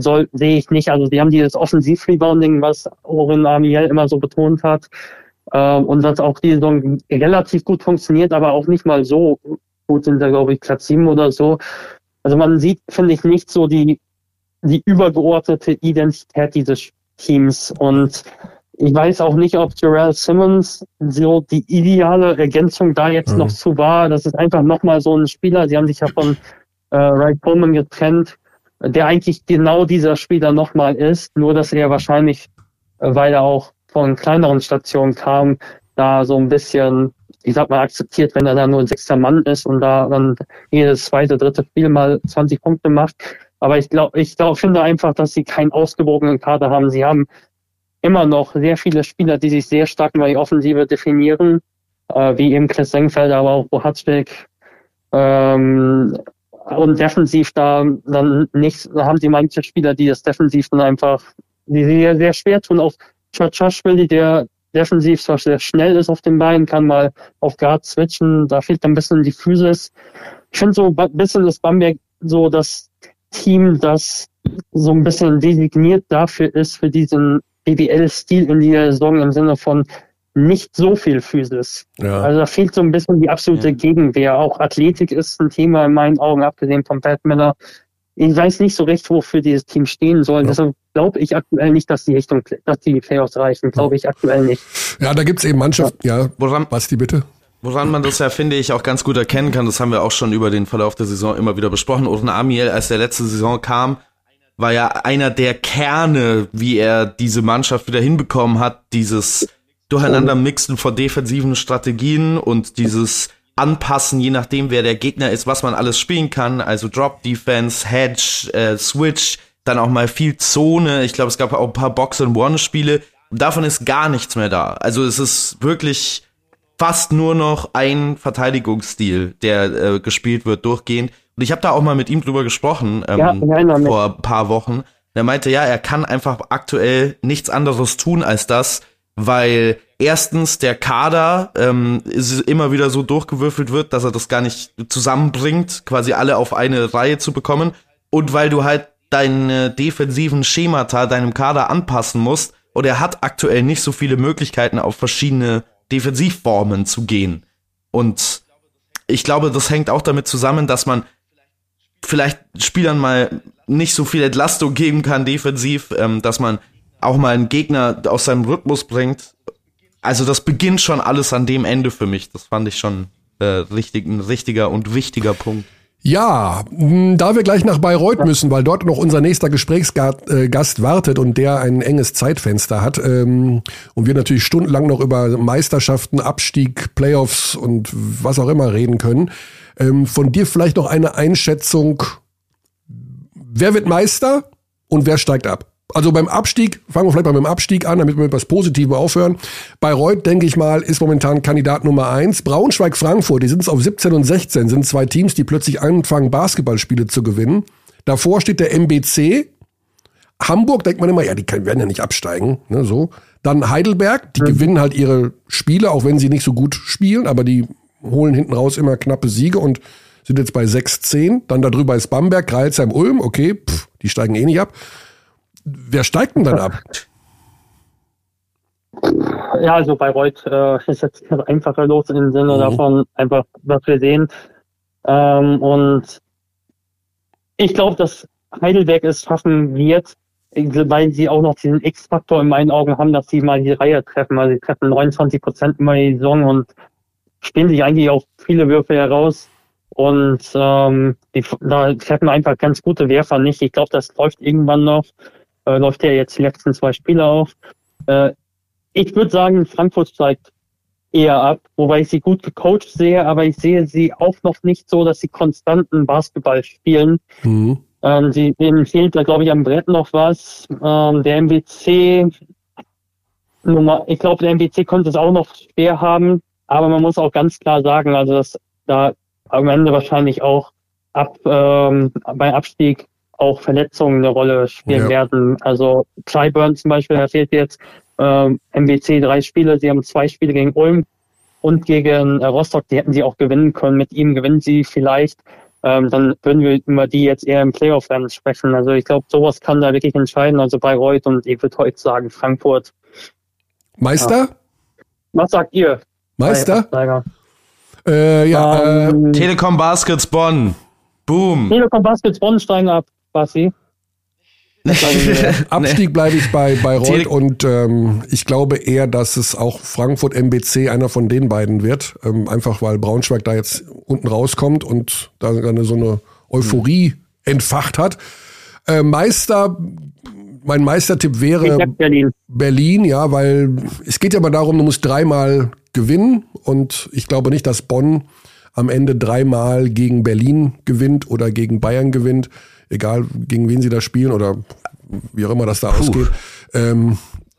soll, sehe ich nicht. Also sie haben dieses Offensiv-Rebounding, was Orin Amiel immer so betont hat, und was auch die Saison relativ gut funktioniert, aber auch nicht mal so gut sind, da glaube ich Platz 7 oder so. Also man sieht, finde ich, nicht so die übergeordnete Identität dieses Teams. Und ich weiß auch nicht, ob Jarrell Simmons so die ideale Ergänzung da jetzt noch zu war. Das ist einfach nochmal so ein Spieler. Sie haben sich ja von Ray Coleman getrennt, der eigentlich genau dieser Spieler nochmal ist. Nur, dass er wahrscheinlich, weil er auch von kleineren Stationen kam, da so ein bisschen, ich sag mal, akzeptiert, wenn er da nur ein sechster Mann ist und da dann jedes zweite, dritte Spiel mal 20 Punkte macht. Aber ich finde einfach, dass sie keinen ausgewogenen Kader haben. Sie haben immer noch sehr viele Spieler, die sich sehr stark über die Offensive definieren, wie eben Chris Sengfelder, aber auch Bohatschik. Und defensiv da dann nichts, da haben sie manche Spieler, die das defensiv dann einfach, die sehr, sehr schwer tun. Auch Tschatschwili, der defensiv zwar sehr schnell ist auf den Beinen, kann mal auf Guard switchen, da fehlt ein bisschen die Physis. Ich finde so ein bisschen das Bamberg so das Team, das so ein bisschen designiert dafür ist, für diesen BBL-Stil in dieser Saison im Sinne von nicht so viel Physis. Ja. Also da fehlt so ein bisschen die absolute Gegenwehr. Auch Athletik ist ein Thema in meinen Augen, abgesehen von Pat Miller. Ich weiß nicht so recht, wofür dieses Team stehen soll. Ja. Deshalb glaube ich aktuell nicht, dass die Playoffs reichen. Glaube ich aktuell nicht. Ja, da gibt es eben Mannschaften. Ja, Basti, bitte. Woran man das ja, finde ich, auch ganz gut erkennen kann, das haben wir auch schon über den Verlauf der Saison immer wieder besprochen. Orin Amiel, als der letzte Saison kam, war ja einer der Kerne, wie er diese Mannschaft wieder hinbekommen hat, dieses Durcheinandermixen von defensiven Strategien und dieses Anpassen, je nachdem, wer der Gegner ist, was man alles spielen kann, also Drop-Defense, Hedge, Switch, dann auch mal viel Zone, ich glaube, es gab auch ein paar Box-and-One-Spiele, und davon ist gar nichts mehr da, also es ist wirklich fast nur noch ein Verteidigungsstil, der gespielt wird, durchgehend. Und ich habe da auch mal mit ihm drüber gesprochen, vor ein paar Wochen. Er meinte, ja, er kann einfach aktuell nichts anderes tun als das, weil erstens der Kader immer wieder so durchgewürfelt wird, dass er das gar nicht zusammenbringt, quasi alle auf eine Reihe zu bekommen. Und weil du halt deine defensiven Schemata deinem Kader anpassen musst. Und er hat aktuell nicht so viele Möglichkeiten, auf verschiedene Defensivformen zu gehen. Und ich glaube, das hängt auch damit zusammen, dass man vielleicht Spielern mal nicht so viel Entlastung geben kann defensiv, dass man auch mal einen Gegner aus seinem Rhythmus bringt. Also das beginnt schon alles an dem Ende für mich. Das fand ich schon ein richtiger und wichtiger Punkt. Ja, da wir gleich nach Bayreuth müssen, weil dort noch unser nächster Gesprächsgast wartet und der ein enges Zeitfenster hat, und wir natürlich stundenlang noch über Meisterschaften, Abstieg, Playoffs und was auch immer reden können, von dir vielleicht noch eine Einschätzung, wer wird Meister und wer steigt ab? Also beim Abstieg, fangen wir vielleicht mal mit dem Abstieg an, damit wir mit was Positivem aufhören. Bayreuth, denke ich mal, ist momentan Kandidat Nummer 1. Braunschweig-Frankfurt, die sind es auf 17 und 16, sind zwei Teams, die plötzlich anfangen, Basketballspiele zu gewinnen. Davor steht der MBC. Hamburg, denkt man immer, ja, die werden ja nicht absteigen. Ne, so. Dann Heidelberg, die gewinnen halt ihre Spiele, auch wenn sie nicht so gut spielen, aber die holen hinten raus immer knappe Siege und sind jetzt bei 6-10. Dann darüber ist Bamberg, Greilsheim, Ulm, okay, die steigen eh nicht ab. Wer steigt denn dann ab? Ja, also Bayreuth ist jetzt einfacher los im Sinne davon, einfach was wir sehen. Und ich glaube, dass Heidelberg es schaffen wird, weil sie auch noch diesen X-Faktor in meinen Augen haben, dass sie mal die Reihe treffen. Also sie treffen 29% immer die Saison und spielen sich eigentlich auch viele Würfe heraus. Und da treffen einfach ganz gute Werfer nicht. Ich glaube, das läuft irgendwann noch. Läuft ja jetzt die letzten zwei Spiele auf. Ich würde sagen, Frankfurt steigt eher ab, wobei ich sie gut gecoacht sehe, aber ich sehe sie auch noch nicht so, dass sie konstanten Basketball spielen. Denen fehlt da, glaube ich, am Brett noch was. Der MBC Nummer, ich glaube, der MPC konnte es auch noch schwer haben, aber man muss auch ganz klar sagen, also dass da am Ende wahrscheinlich auch beim Abstieg auch Verletzungen eine Rolle spielen werden. Also Clyburn zum Beispiel, da fehlt jetzt MBC 3 Spiele, sie haben 2 Spiele gegen Ulm und gegen Rostock, die hätten sie auch gewinnen können, mit ihm gewinnen sie vielleicht, dann würden wir über die jetzt eher im Playoff-Rennen sprechen. Also ich glaube, sowas kann da wirklich entscheiden, also Bayreuth und ich würde heute sagen Frankfurt. Meister? Ja. Was sagt ihr? Meister? Telekom Baskets Bonn. Boom. Telekom Baskets Bonn steigen ab, Basti. Abstieg bleibe ich bei Bayreuth und ich glaube eher, dass es auch Frankfurt MBC einer von den beiden wird. Einfach weil Braunschweig da jetzt unten rauskommt und da so eine Euphorie entfacht hat. Mein Meistertipp wäre Berlin, ja, weil es geht ja mal darum, du musst 3-mal gewinnen und ich glaube nicht, dass Bonn am Ende 3-mal gegen Berlin gewinnt oder gegen Bayern gewinnt, egal gegen wen sie da spielen oder wie auch immer das da ausgeht.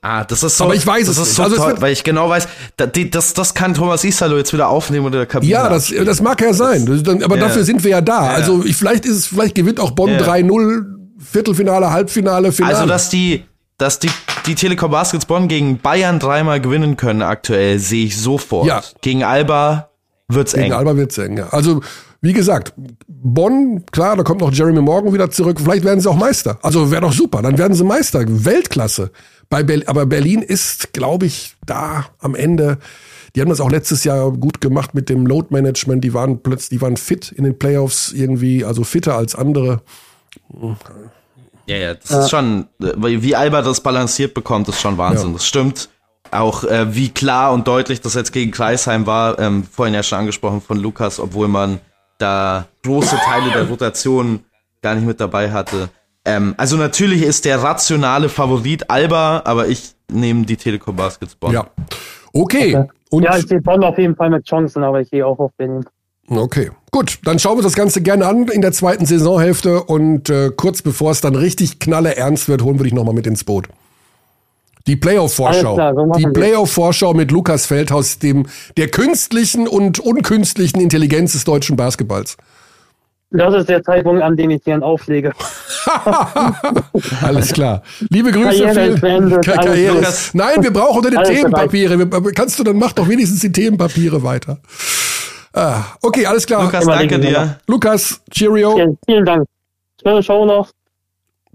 Das ist so. Aber ich weiß es nicht. So also toll, weil ich genau weiß, das kann Thomas Isalo jetzt wieder aufnehmen oder der Kabine. Ja, das mag ja sein. Aber dafür sind wir ja da. Ja. Also vielleicht gewinnt auch Bonn 3-0, Viertelfinale, Halbfinale, Finale. Also dass die Telekom Baskets Bonn gegen Bayern 3-mal gewinnen können aktuell, sehe ich sofort. Ja. Gegen Alba wird's eng. Ja. Also, wie gesagt, Bonn, klar, da kommt noch Jeremy Morgan wieder zurück. Vielleicht werden sie auch Meister. Also, wäre doch super. Dann werden sie Meister. Weltklasse. Aber Berlin ist, glaube ich, da am Ende. Die haben das auch letztes Jahr gut gemacht mit dem Load Management. Die waren fit in den Playoffs irgendwie, also fitter als andere. Ja, das ist schon, wie Albert das balanciert bekommt, ist schon Wahnsinn. Ja. Das stimmt. Auch wie klar und deutlich das jetzt gegen Kreisheim war, vorhin ja schon angesprochen von Lukas, obwohl man da große Teile der Rotation gar nicht mit dabei hatte. Also natürlich ist der rationale Favorit Alba, aber ich nehme die Telekom Baskets Bonn. Ja, okay. Und ja, ich sehe Bonn auf jeden Fall mit Chancen, aber ich gehe auch auf Berlin. Okay, gut, dann schauen wir uns das Ganze gerne an in der zweiten Saisonhälfte und kurz bevor es dann richtig knalle ernst wird, holen wir dich nochmal mit ins Boot. Die Playoff-Vorschau. Klar, so die Playoff-Vorschau mit Lukas Feldhaus, der künstlichen und unkünstlichen Intelligenz des deutschen Basketballs. Das ist der Zeitpunkt, an dem ich gern auflege. Alles klar. Liebe Grüße, Phil. Nein, wir brauchen deine Themenpapiere. Mach doch wenigstens die Themenpapiere weiter. Okay, alles klar. Lukas, danke dir. Lukas, cheerio. Vielen Dank. Schöne Show noch.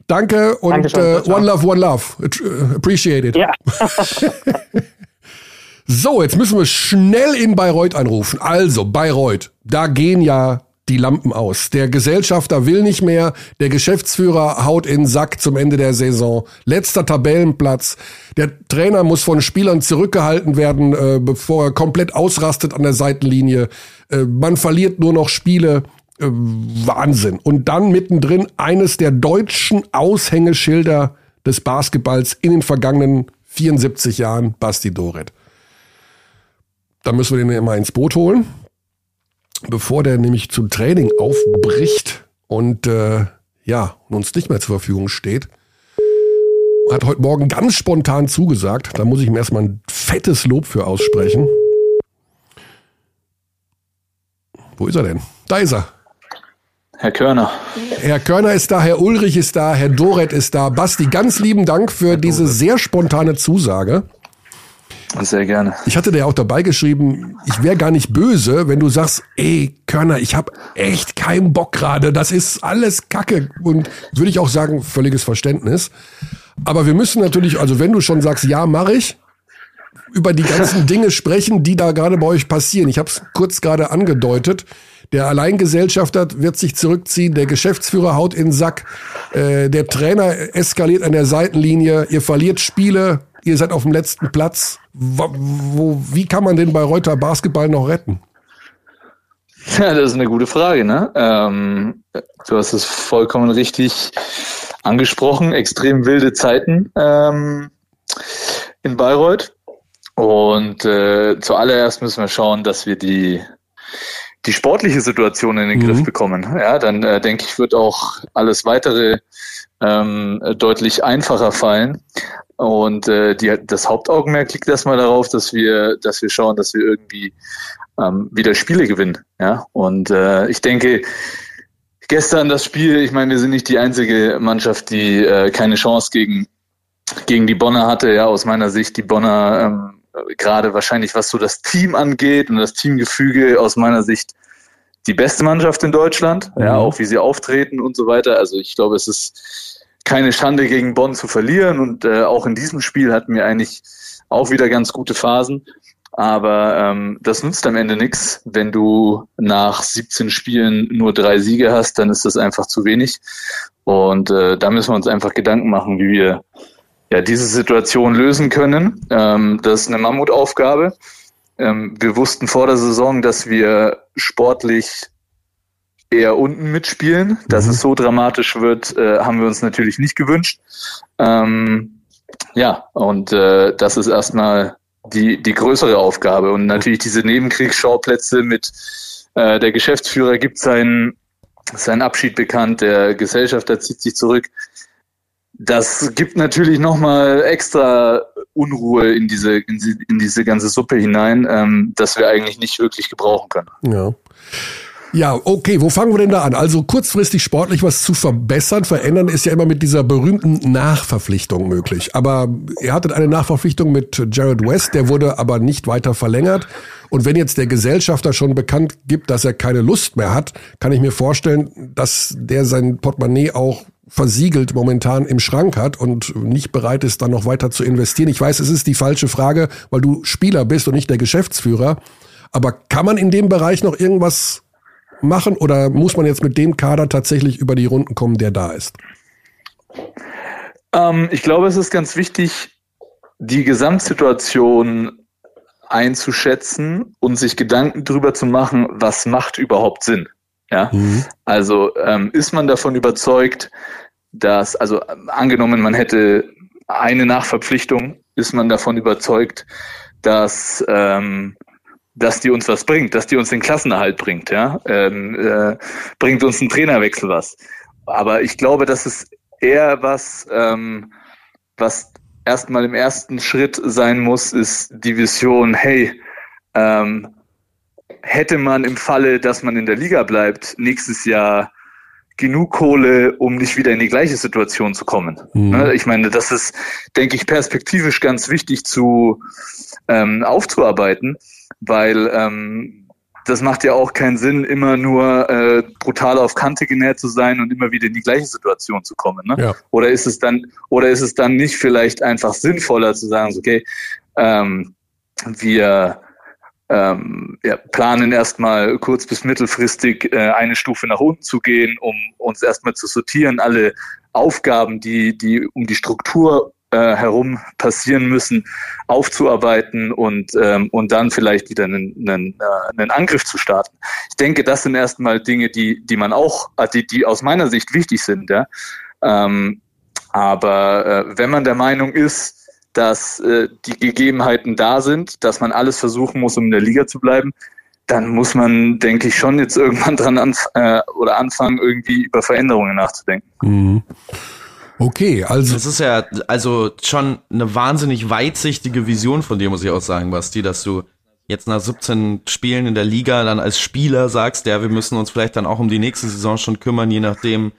Danke und one love. Appreciate it. Ja. So, jetzt müssen wir schnell in Bayreuth anrufen. Also, Bayreuth, da gehen ja die Lampen aus. Der Gesellschafter will nicht mehr. Der Geschäftsführer haut in den Sack zum Ende der Saison. Letzter Tabellenplatz. Der Trainer muss von Spielern zurückgehalten werden, bevor er komplett ausrastet an der Seitenlinie. Man verliert nur noch Spiele. Wahnsinn. Und dann mittendrin eines der deutschen Aushängeschilder des Basketballs in den vergangenen 74 Jahren, Basti Doreth. Da müssen wir den immer ins Boot holen, bevor der nämlich zum Training aufbricht und uns nicht mehr zur Verfügung steht. Hat heute Morgen ganz spontan zugesagt. Da muss ich ihm erstmal ein fettes Lob für aussprechen. Wo ist er denn? Da ist er. Herr Körner. Herr Körner ist da, Herr Ulrich ist da, Herr Doreth ist da. Basti, ganz lieben Dank für diese sehr spontane Zusage. Sehr gerne. Ich hatte dir auch dabei geschrieben, ich wäre gar nicht böse, wenn du sagst, ey Körner, ich habe echt keinen Bock gerade, das ist alles Kacke. Und würde ich auch sagen, völliges Verständnis. Aber wir müssen natürlich, also wenn du schon sagst, ja, mache ich, über die ganzen Dinge sprechen, die da gerade bei euch passieren. Ich habe es kurz gerade angedeutet. Der Alleingesellschafter wird sich zurückziehen, der Geschäftsführer haut in den Sack, der Trainer eskaliert an der Seitenlinie, ihr verliert Spiele, ihr seid auf dem letzten Platz. Wie kann man den Bayreuther Basketball noch retten? Ja, das ist eine gute Frage, ne? Du hast es vollkommen richtig angesprochen, extrem wilde Zeiten in Bayreuth. Und zuallererst müssen wir schauen, dass wir die sportliche Situation in den Griff bekommen. Ja, dann denke ich, wird auch alles Weitere deutlich einfacher fallen. Und das Hauptaugenmerk liegt erstmal darauf, dass wir schauen, dass wir irgendwie wieder Spiele gewinnen. Ja? Und ich denke, gestern das Spiel, ich meine, wir sind nicht die einzige Mannschaft, die keine Chance gegen die Bonner hatte. Ja, aus meiner Sicht, die Bonner gerade wahrscheinlich, was so das Team angeht und das Teamgefüge, aus meiner Sicht die beste Mannschaft in Deutschland, ja, auch wie sie auftreten und so weiter. Also ich glaube, es ist keine Schande, gegen Bonn zu verlieren, und auch in diesem Spiel hatten wir eigentlich auch wieder ganz gute Phasen, aber das nützt am Ende nichts. Wenn du nach 17 Spielen nur 3 Siege hast, dann ist das einfach zu wenig, und da müssen wir uns einfach Gedanken machen, wie wir diese Situation lösen können. Das ist eine Mammutaufgabe. Wir wussten vor der Saison, dass wir sportlich eher unten mitspielen. Dass es so dramatisch wird, haben wir uns natürlich nicht gewünscht. Das ist erstmal die größere Aufgabe. Und natürlich diese Nebenkriegsschauplätze mit der Geschäftsführer gibt seinen Abschied bekannt, der Gesellschafter zieht sich zurück. Das gibt natürlich nochmal extra Unruhe in diese ganze Suppe hinein, dass wir eigentlich nicht wirklich gebrauchen können. Ja, okay, wo fangen wir denn da an? Also kurzfristig sportlich was zu verändern ist ja immer mit dieser berühmten Nachverpflichtung möglich. Aber ihr hattet eine Nachverpflichtung mit Jared West, der wurde aber nicht weiter verlängert. Und wenn jetzt der Gesellschafter schon bekannt gibt, dass er keine Lust mehr hat, kann ich mir vorstellen, dass der sein Portemonnaie auch versiegelt momentan im Schrank hat und nicht bereit ist, dann noch weiter zu investieren. Ich weiß, es ist die falsche Frage, weil du Spieler bist und nicht der Geschäftsführer. Aber kann man in dem Bereich noch irgendwas machen, oder muss man jetzt mit dem Kader tatsächlich über die Runden kommen, der da ist? Ich glaube, es ist ganz wichtig, die Gesamtsituation einzuschätzen und sich Gedanken darüber zu machen, was macht überhaupt Sinn. Ja, also ist man davon überzeugt, dass, also angenommen, man hätte eine Nachverpflichtung, ist man davon überzeugt, dass die uns was bringt, dass die uns den Klassenerhalt bringt, ja, bringt uns ein Trainerwechsel was. Aber ich glaube, das ist eher was, was erstmal im ersten Schritt sein muss, ist die Vision, hey, hätte man im Falle, dass man in der Liga bleibt, nächstes Jahr genug Kohle, um nicht wieder in die gleiche Situation zu kommen. Ich meine, das ist, denke ich, perspektivisch ganz wichtig aufzuarbeiten, weil das macht ja auch keinen Sinn, immer nur brutal auf Kante genäht zu sein und immer wieder in die gleiche Situation zu kommen. Ne? Ja. Oder ist es dann nicht vielleicht einfach sinnvoller zu sagen, okay, wir planen erstmal kurz- bis mittelfristig eine Stufe nach unten zu gehen, um uns erstmal zu sortieren, alle Aufgaben, die um die Struktur herum passieren müssen, aufzuarbeiten und dann vielleicht wieder einen Angriff zu starten. Ich denke, das sind erstmal Dinge, die aus meiner Sicht wichtig sind. Ja? Wenn man der Meinung ist, dass die Gegebenheiten da sind, dass man alles versuchen muss, um in der Liga zu bleiben, dann muss man, denke ich, schon jetzt irgendwann dran anfangen, irgendwie über Veränderungen nachzudenken. Okay, also das ist ja also schon eine wahnsinnig weitsichtige Vision von dir, muss ich auch sagen, Basti, dass du jetzt nach 17 Spielen in der Liga dann als Spieler sagst, ja, wir müssen uns vielleicht dann auch um die nächste Saison schon kümmern, je nachdem,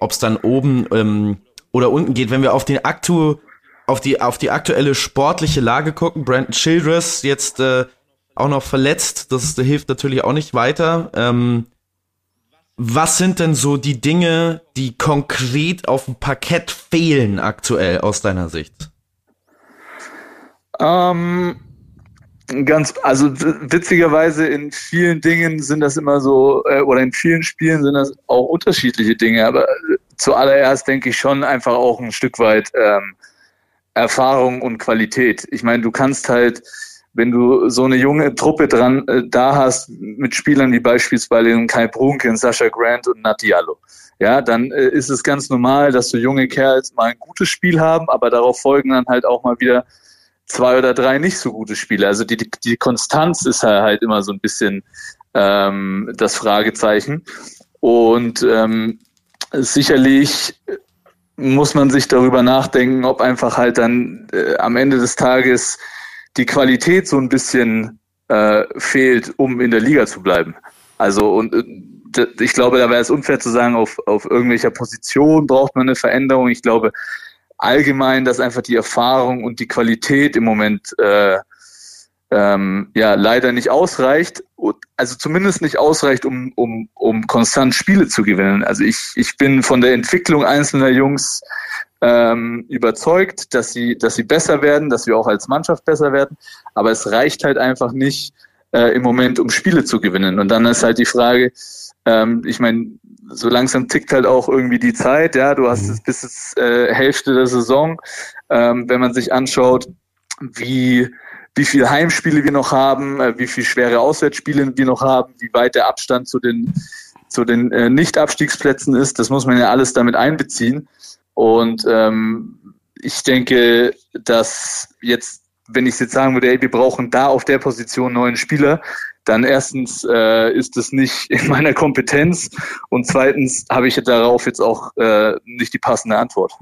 ob es dann oben oder unten geht. Wenn wir auf den auf die aktuelle sportliche Lage gucken, Brandon Childress jetzt auch noch verletzt, das hilft natürlich auch nicht weiter. Was sind denn so die Dinge, die konkret auf dem Parkett fehlen aktuell aus deiner Sicht? Witzigerweise in vielen Dingen sind das immer so, oder in vielen Spielen sind das auch unterschiedliche Dinge, aber zuallererst denke ich schon einfach auch ein Stück weit Erfahrung und Qualität. Ich meine, du kannst halt, wenn du so eine junge Truppe da hast, mit Spielern wie beispielsweise Kai Brunken, Sascha Grant und Nat Diallo, ja, dann ist es ganz normal, dass so junge Kerls mal ein gutes Spiel haben, aber darauf folgen dann halt auch mal wieder 2 oder 3 nicht so gute Spiele. Also die Konstanz ist halt immer so ein bisschen das Fragezeichen. Und sicherlich muss man sich darüber nachdenken, ob einfach halt dann am Ende des Tages die Qualität so ein bisschen fehlt, um in der Liga zu bleiben. Also und ich glaube, da wäre es unfair zu sagen, auf irgendwelcher Position braucht man eine Veränderung. Ich glaube allgemein, dass einfach die Erfahrung und die Qualität im Moment leider nicht ausreicht. Also zumindest nicht ausreicht, um konstant Spiele zu gewinnen. Also ich bin von der Entwicklung einzelner Jungs überzeugt, dass sie besser werden, dass wir auch als Mannschaft besser werden. Aber es reicht halt einfach nicht im Moment, um Spiele zu gewinnen. Und dann ist halt die Frage, ich meine, so langsam tickt halt auch irgendwie die Zeit. Ja, du hast es bis zur Hälfte der Saison. Wenn man sich anschaut, wie viele Heimspiele wir noch haben, wie viele schwere Auswärtsspiele wir noch haben, wie weit der Abstand zu den Nicht-Abstiegsplätzen ist, das muss man ja alles damit einbeziehen. Und ich denke, dass jetzt, wenn ich jetzt sagen würde, ey, wir brauchen da auf der Position neuen Spieler, dann erstens ist es nicht in meiner Kompetenz und zweitens habe ich darauf jetzt auch nicht die passende Antwort.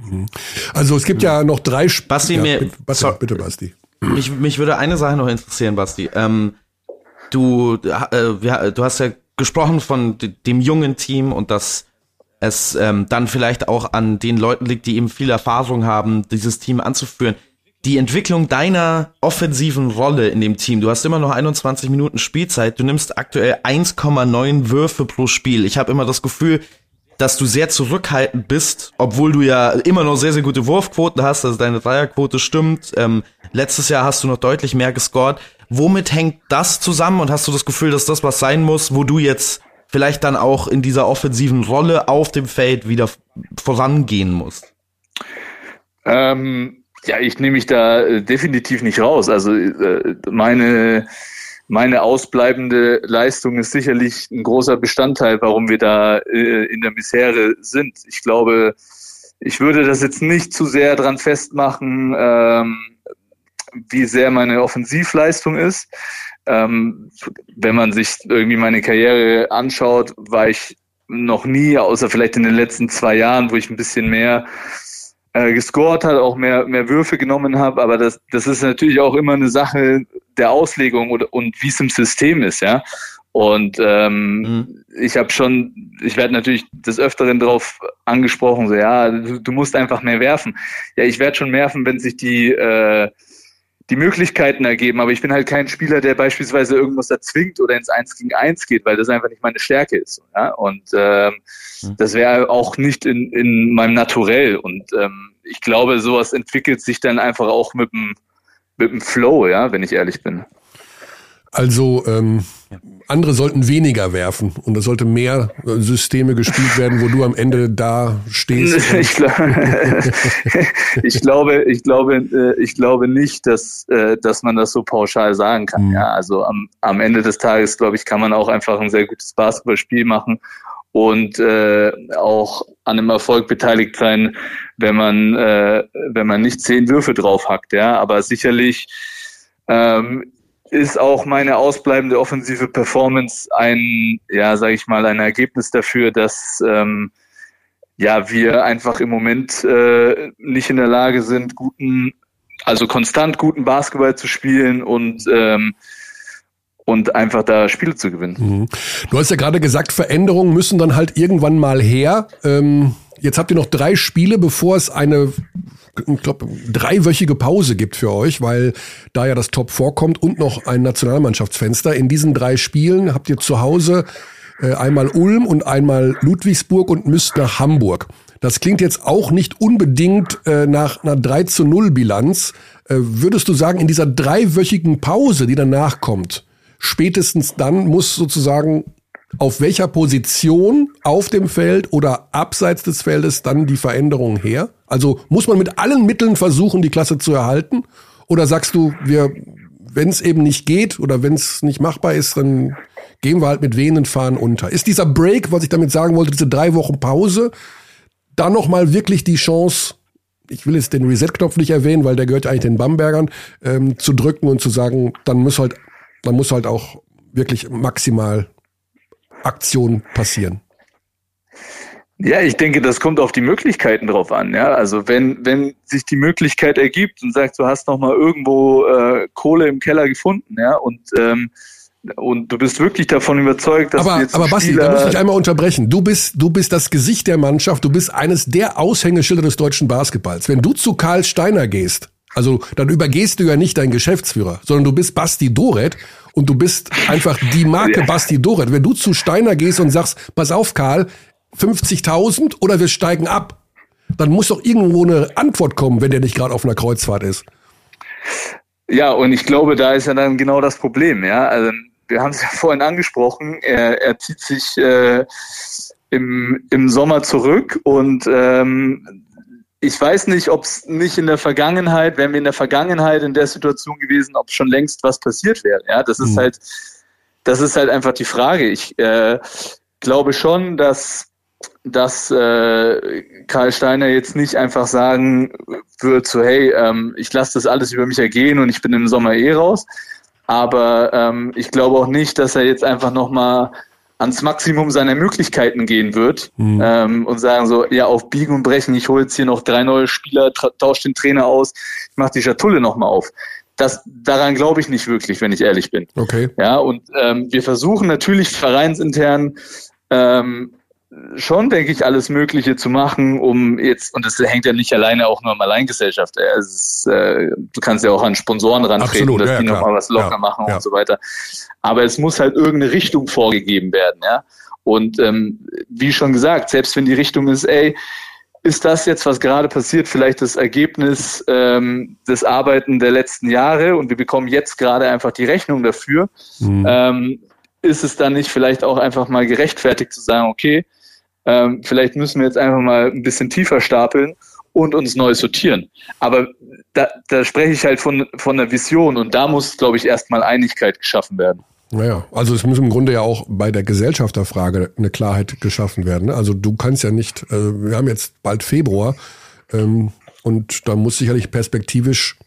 Also es gibt ja noch drei Spieler. Ja, bitte, Basti. Mich würde eine Sache noch interessieren, Basti. Du hast ja gesprochen von dem jungen Team und dass es dann vielleicht auch an den Leuten liegt, die eben viel Erfahrung haben, dieses Team anzuführen. Die Entwicklung deiner offensiven Rolle in dem Team, du hast immer noch 21 Minuten Spielzeit, du nimmst aktuell 1,9 Würfe pro Spiel. Ich habe immer das Gefühl, dass du sehr zurückhaltend bist, obwohl du ja immer noch sehr, sehr gute Wurfquoten hast, also deine Dreierquote stimmt. Letztes Jahr hast du noch deutlich mehr gescored. Womit hängt das zusammen und hast du das Gefühl, dass das was sein muss, wo du jetzt vielleicht dann auch in dieser offensiven Rolle auf dem Feld wieder vorangehen musst? Ich nehme mich da definitiv nicht raus. Also meine ausbleibende Leistung ist sicherlich ein großer Bestandteil, warum wir da in der Misere sind. Ich glaube, ich würde das jetzt nicht zu sehr dran festmachen, wie sehr meine Offensivleistung ist. Wenn man sich irgendwie meine Karriere anschaut, war ich noch nie, außer vielleicht in den letzten 2 Jahren, wo ich ein bisschen mehr gescored hat, auch mehr Würfe genommen habe, aber das ist natürlich auch immer eine Sache der Auslegung und wie es im System ist, ja. Und ich werde natürlich des Öfteren darauf angesprochen, so ja, du musst einfach mehr werfen. Ja, ich werde schon werfen, wenn sich die Möglichkeiten ergeben, aber ich bin halt kein Spieler, der beispielsweise irgendwas erzwingt oder ins 1 gegen 1 geht, weil das einfach nicht meine Stärke ist. Ja? Und das wäre auch nicht in meinem Naturell. Und ich glaube, sowas entwickelt sich dann einfach auch mit dem Flow, ja, wenn ich ehrlich bin. Also andere sollten weniger werfen und es sollte mehr Systeme gespielt werden, wo du am Ende da stehst. Ich glaube nicht, dass man das so pauschal sagen kann. Ja, also am Ende des Tages, glaube ich, kann man auch einfach ein sehr gutes Basketballspiel machen und auch an einem Erfolg beteiligt sein, wenn man nicht 10 Würfe draufhackt. Ja, aber sicherlich ist auch meine ausbleibende offensive Performance ein Ergebnis dafür, dass wir einfach im Moment nicht in der Lage sind, konstant guten Basketball zu spielen und einfach da Spiele zu gewinnen. Mhm. Du hast ja gerade gesagt, Veränderungen müssen dann halt irgendwann mal her. Jetzt habt ihr noch 3 Spiele, bevor es eine, ich glaube, 3-wöchige Pause gibt für euch, weil da ja das Top 4 kommt und noch ein Nationalmannschaftsfenster. In diesen 3 Spielen habt ihr zu Hause einmal Ulm und einmal Ludwigsburg und müsst nach Hamburg. Das klingt jetzt auch nicht unbedingt nach einer 3:0 Bilanz. Würdest du sagen, in dieser 3-wöchigen Pause, die danach kommt, spätestens dann muss sozusagen auf welcher Position auf dem Feld oder abseits des Feldes dann die Veränderung her? Also muss man mit allen Mitteln versuchen, die Klasse zu erhalten? Oder sagst du, wenn es eben nicht geht oder wenn es nicht machbar ist, dann gehen wir halt mit wehenden Fahnen unter? Ist dieser Break, was ich damit sagen wollte, diese 3 Wochen Pause, da nochmal wirklich die Chance, ich will jetzt den Reset-Knopf nicht erwähnen, weil der gehört eigentlich den Bambergern, zu drücken und zu sagen, dann muss halt auch wirklich maximal Aktion passieren? Ja, ich denke, das kommt auf die Möglichkeiten drauf an. Ja, also wenn sich die Möglichkeit ergibt und sagt, du hast noch mal irgendwo Kohle im Keller gefunden, ja, und du bist wirklich davon überzeugt, dass aber Basti, da muss ich einmal unterbrechen. Du bist das Gesicht der Mannschaft. Du bist eines der Aushängeschilder des deutschen Basketballs. Wenn du zu Karl Steiner gehst, also dann übergehst du ja nicht deinen Geschäftsführer, sondern du bist Basti Doreth. Und du bist einfach die Marke Basti Doreth. Wenn du zu Steiner gehst und sagst, pass auf Karl, 50.000 oder wir steigen ab, dann muss doch irgendwo eine Antwort kommen, wenn der nicht gerade auf einer Kreuzfahrt ist. Ja, und ich glaube, da ist ja dann genau das Problem. Ja, also wir haben es ja vorhin angesprochen, er zieht sich im Sommer zurück und ich weiß nicht, ob es nicht in der Vergangenheit, wären wir in der Vergangenheit in der Situation gewesen, ob schon längst was passiert wäre. Ja, das ist halt einfach die Frage. Ich glaube schon, dass Karl Steiner jetzt nicht einfach sagen wird, so hey, ich lasse das alles über mich ergehen und ich bin im Sommer raus. Aber ich glaube auch nicht, dass er jetzt einfach nochmal ans Maximum seiner Möglichkeiten gehen wird und sagen so, ja, auf Biegen und Brechen, ich hole jetzt hier noch 3 neue Spieler, tausche den Trainer aus, ich mache die Schatulle nochmal auf. Daran glaube ich nicht wirklich, wenn ich ehrlich bin. Okay. Ja, und wir versuchen natürlich vereinsintern schon, denke ich, alles Mögliche zu machen, um jetzt, und das hängt ja nicht alleine auch nur am Alleingesellschaft. Du kannst ja auch an Sponsoren rantreten, absolut, dass die nochmal was locker machen und so weiter. Aber es muss halt irgendeine Richtung vorgegeben werden, ja. Und wie schon gesagt, selbst wenn die Richtung ist, ist das jetzt, was gerade passiert, vielleicht das Ergebnis des Arbeiten der letzten Jahre und wir bekommen jetzt gerade einfach die Rechnung dafür, ist es dann nicht vielleicht auch einfach mal gerechtfertigt zu sagen, okay, vielleicht müssen wir jetzt einfach mal ein bisschen tiefer stapeln und uns neu sortieren. Aber da spreche ich halt von der Vision und da muss, glaube ich, erstmal Einigkeit geschaffen werden. Naja, also es muss im Grunde ja auch bei der Gesellschafterfrage eine Klarheit geschaffen werden. Also du kannst ja nicht, wir haben jetzt bald Februar und da muss sicherlich perspektivisch,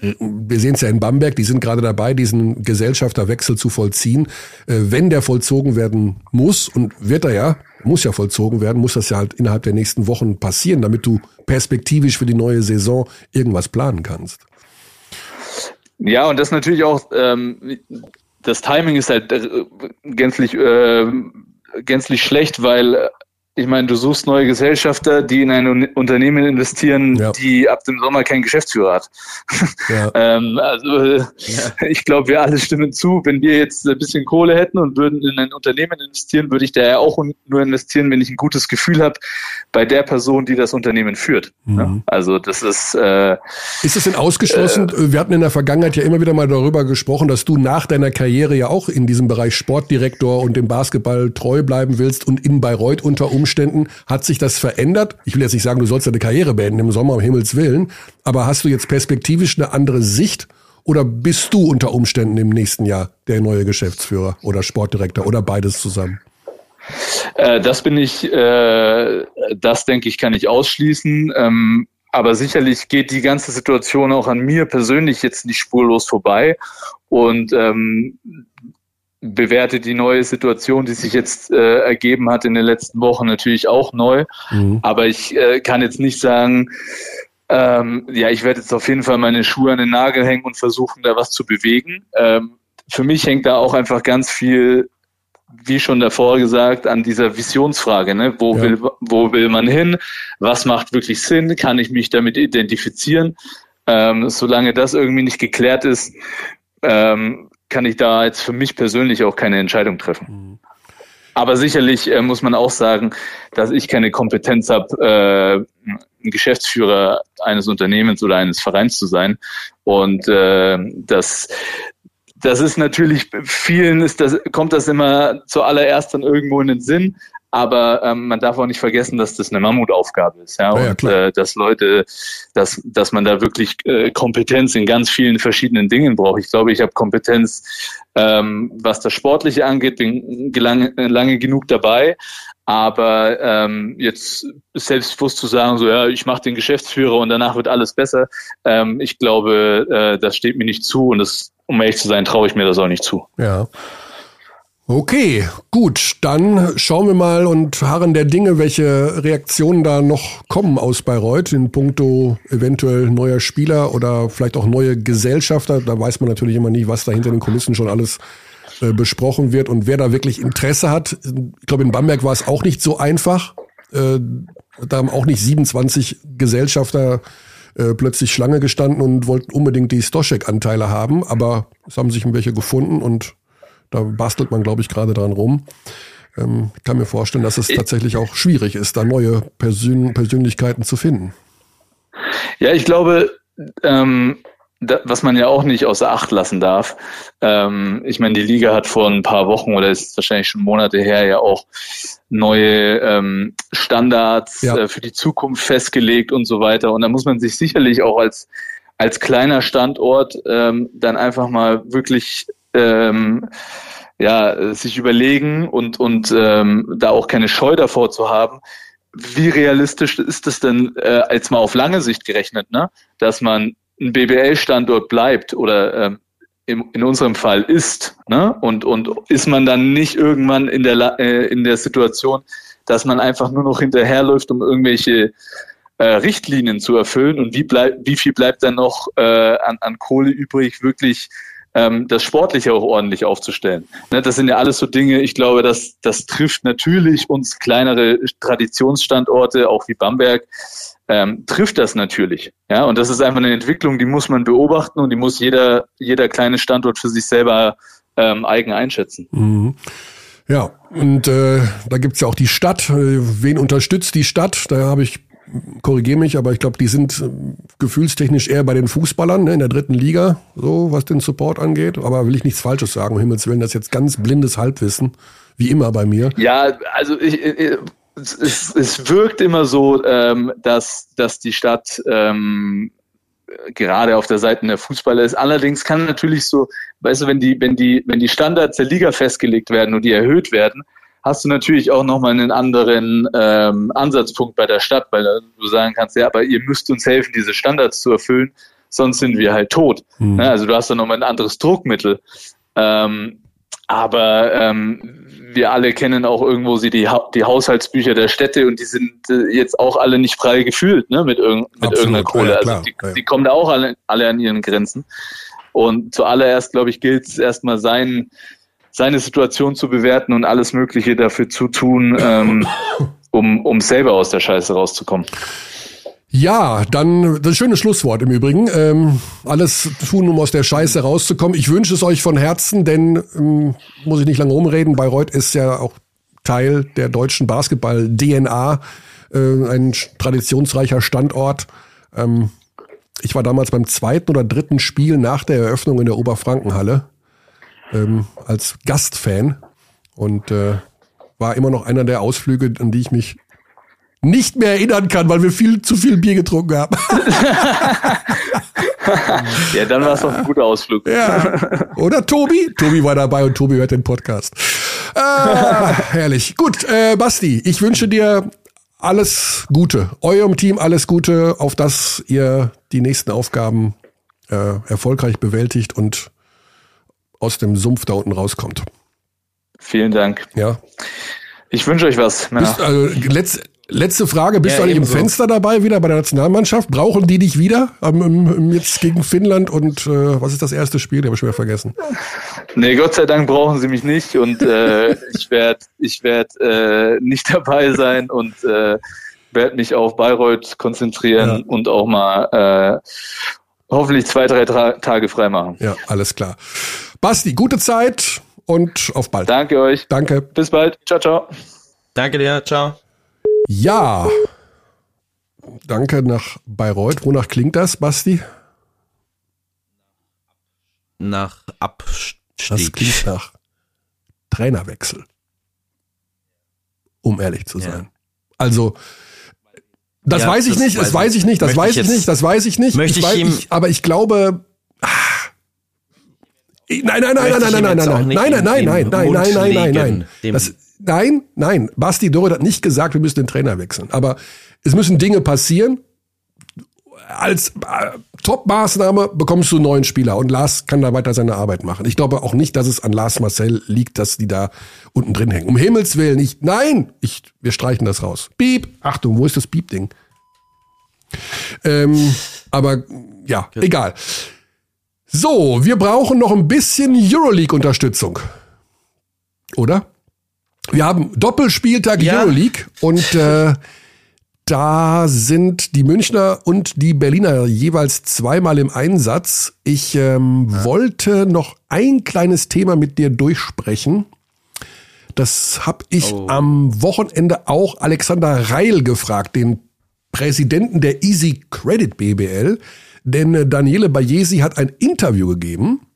wir sehen es ja in Bamberg, die sind gerade dabei, diesen Gesellschafterwechsel zu vollziehen. Wenn der vollzogen werden muss, und wird er ja, muss ja vollzogen werden, muss das ja halt innerhalb der nächsten Wochen passieren, damit du perspektivisch für die neue Saison irgendwas planen kannst. Ja, und das natürlich auch, das Timing ist halt gänzlich schlecht, weil ich meine, du suchst neue Gesellschafter, die in ein Unternehmen investieren, die ab dem Sommer keinen Geschäftsführer hat. Ja. Ich glaube, wir alle stimmen zu. Wenn wir jetzt ein bisschen Kohle hätten und würden in ein Unternehmen investieren, würde ich da ja auch nur investieren, wenn ich ein gutes Gefühl habe bei der Person, die das Unternehmen führt. Mhm. Ja, also das ist... ist das denn ausgeschlossen? Wir hatten in der Vergangenheit ja immer wieder mal darüber gesprochen, dass du nach deiner Karriere ja auch in diesem Bereich Sportdirektor und dem Basketball treu bleiben willst und in Bayreuth unter Umständen. Hat sich das verändert? Ich will jetzt nicht sagen, du sollst deine Karriere beenden im Sommer, um Himmels Willen, aber hast du jetzt perspektivisch eine andere Sicht oder bist du unter Umständen im nächsten Jahr der neue Geschäftsführer oder Sportdirektor oder beides zusammen? Das bin ich, das denke ich, kann ich ausschließen, aber sicherlich geht die ganze Situation auch an mir persönlich jetzt nicht spurlos vorbei und bewerte die neue Situation, die sich jetzt ergeben hat in den letzten Wochen, natürlich auch neu. Mhm. Aber ich kann jetzt nicht sagen, ich werde jetzt auf jeden Fall meine Schuhe an den Nagel hängen und versuchen, da was zu bewegen. Für mich hängt da auch einfach ganz viel, wie schon davor gesagt, an dieser Visionsfrage. Ne? Wo will man hin? Was macht wirklich Sinn? Kann ich mich damit identifizieren? Solange das irgendwie nicht geklärt ist, kann ich da jetzt für mich persönlich auch keine Entscheidung treffen. Aber sicherlich muss man auch sagen, dass ich keine Kompetenz habe, ein Geschäftsführer eines Unternehmens oder eines Vereins zu sein. Und das ist natürlich, vielen kommt das immer zuallererst dann irgendwo in den Sinn. Aber man darf auch nicht vergessen, dass das eine Mammutaufgabe ist. Ja? Ja, und dass man da wirklich Kompetenz in ganz vielen verschiedenen Dingen braucht. Ich glaube, ich habe Kompetenz, was das Sportliche angeht, bin lange genug dabei. Aber jetzt selbstbewusst zu sagen, so ja, ich mache den Geschäftsführer und danach wird alles besser, ich glaube, das steht mir nicht zu. Und das, um ehrlich zu sein, traue ich mir das auch nicht zu. Ja. Okay, gut, dann schauen wir mal und harren der Dinge, welche Reaktionen da noch kommen aus Bayreuth in puncto eventuell neuer Spieler oder vielleicht auch neue Gesellschafter. Da weiß man natürlich immer nicht, was da hinter den Kulissen schon alles besprochen wird und wer da wirklich Interesse hat. Ich glaube, in Bamberg war es auch nicht so einfach. Da haben auch nicht 27 Gesellschafter plötzlich Schlange gestanden und wollten unbedingt die Stoschek-Anteile haben, aber es haben sich welche gefunden und da bastelt man, glaube ich, gerade dran rum. Ich kann mir vorstellen, dass es tatsächlich auch schwierig ist, da neue Persönlichkeiten zu finden. Ja, ich glaube, was man ja auch nicht außer Acht lassen darf, ich meine, die Liga hat vor ein paar Wochen oder ist wahrscheinlich schon Monate her ja auch neue Standards für die Zukunft festgelegt und so weiter. Und da muss man sich sicherlich auch als kleiner Standort dann einfach mal wirklich sich überlegen und da auch keine Scheu davor zu haben. Wie realistisch ist es denn, als mal auf lange Sicht gerechnet, ne, dass man ein BBL-Standort bleibt oder in unserem Fall ist, ne? Und ist man dann nicht irgendwann in der Situation, dass man einfach nur noch hinterherläuft, um irgendwelche Richtlinien zu erfüllen, und wie viel bleibt dann noch an Kohle übrig, wirklich das Sportliche auch ordentlich aufzustellen. Das sind ja alles so Dinge, ich glaube, das trifft natürlich uns kleinere Traditionsstandorte, auch wie Bamberg, trifft das natürlich. Ja, und das ist einfach eine Entwicklung, die muss man beobachten und die muss jeder kleine Standort für sich selber eigen einschätzen. Mhm. Ja, und da gibt's ja auch die Stadt. Wen unterstützt die Stadt? Da habe ich, korrigiere mich, aber ich glaube, die sind gefühlstechnisch eher bei den Fußballern, ne, in der dritten Liga, so was den Support angeht. Aber will ich nichts Falsches sagen, um Himmels Willen, das ist jetzt ganz blindes Halbwissen, wie immer bei mir. Ja, also es wirkt immer so, dass die Stadt gerade auf der Seite der Fußballer ist. Allerdings kann natürlich so, weißt du, wenn die Standards der Liga festgelegt werden und die erhöht werden, hast du natürlich auch nochmal einen anderen Ansatzpunkt bei der Stadt, weil du sagen kannst, ja, aber ihr müsst uns helfen, diese Standards zu erfüllen, sonst sind wir halt tot. Mhm. Ne? Also du hast dann nochmal ein anderes Druckmittel. Aber wir alle kennen auch irgendwo die Haushaltsbücher der Städte, und die sind jetzt auch alle nicht frei gefüllt, ne, mit irgendeiner Kohle. Ja, also die kommen da auch alle an ihren Grenzen. Und zuallererst, glaube ich, gilt es erstmal seine Situation zu bewerten und alles Mögliche dafür zu tun, um selber aus der Scheiße rauszukommen. Ja, dann das schöne Schlusswort im Übrigen. Alles tun, um aus der Scheiße rauszukommen. Ich wünsche es euch von Herzen, denn muss ich nicht lange rumreden, Bayreuth ist ja auch Teil der deutschen Basketball-DNA, ein traditionsreicher Standort. Ich war damals beim 2. oder 3. Spiel nach der Eröffnung in der Oberfrankenhalle. Als Gastfan, und war immer noch einer der Ausflüge, an die ich mich nicht mehr erinnern kann, weil wir viel zu viel Bier getrunken haben. Ja, dann war es doch ein guter Ausflug. Ja. Oder Tobi? Tobi war dabei und Tobi hört den Podcast. Herrlich. Gut, Basti, ich wünsche dir alles Gute. Eurem Team alles Gute, auf dass ihr die nächsten Aufgaben erfolgreich bewältigt und aus dem Sumpf da unten rauskommt. Vielen Dank. Ja. Ich wünsche euch was. Letzte Frage, bist du eigentlich im Fenster dabei, wieder bei der Nationalmannschaft? Brauchen die dich wieder? Jetzt gegen Finnland und was ist das erste Spiel? Den habe ich schwer vergessen. Nee, Gott sei Dank brauchen sie mich nicht, und ich werd nicht dabei sein und werde mich auf Bayreuth konzentrieren und auch mal hoffentlich 2-3 Tage frei machen. Ja, alles klar. Basti, gute Zeit und auf bald. Danke euch. Danke. Bis bald. Ciao, ciao. Danke dir. Ciao. Ja. Danke nach Bayreuth. Wonach klingt das, Basti? Nach Abstieg. Das klingt nach Trainerwechsel. Um ehrlich zu sein. Also, Das weiß ich nicht. Aber ich glaube. Nein. Basti Doreth hat nicht gesagt, wir müssen den Trainer wechseln. Aber es müssen Dinge passieren. als Top-Maßnahme bekommst du einen neuen Spieler und Lars kann da weiter seine Arbeit machen. Ich glaube auch nicht, dass es an Lars Marcel liegt, dass die da unten drin hängen. Um Himmels Willen, wir streichen das raus. Piep! Achtung, wo ist das Piep-Ding? Aber ja, egal. So, wir brauchen noch ein bisschen Euroleague-Unterstützung. Oder? Wir haben Doppelspieltag Euroleague und da sind die Münchner und die Berliner jeweils zweimal im Einsatz. Ich wollte noch ein kleines Thema mit dir durchsprechen. Das habe ich am Wochenende auch Alexander Reil gefragt, den Präsidenten der Easy Credit BBL. Denn Daniele Baiesi hat ein Interview gegeben,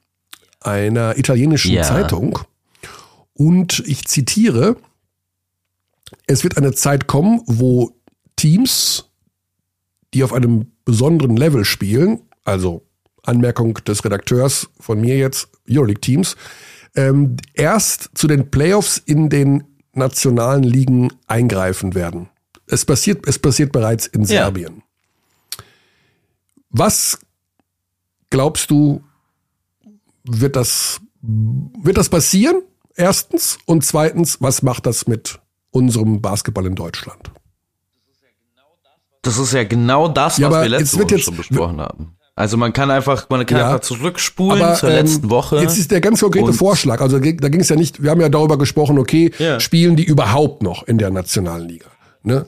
einer italienischen Zeitung. Und ich zitiere, es wird eine Zeit kommen, wo Teams, die auf einem besonderen Level spielen, also Anmerkung des Redakteurs von mir jetzt, Euroleague-Teams, erst zu den Playoffs in den nationalen Ligen eingreifen werden. Es passiert bereits in Serbien. Was glaubst du, wird das passieren? Erstens. Und zweitens, was macht das mit unserem Basketball in Deutschland? Das ist ja genau das, was wir letzte Woche schon besprochen haben. Also man kann einfach zurückspulen zur letzten Woche. Jetzt ist der ganz konkrete Vorschlag. Also da ging es ja nicht, wir haben ja darüber gesprochen, spielen die überhaupt noch in der nationalen Liga? Ne?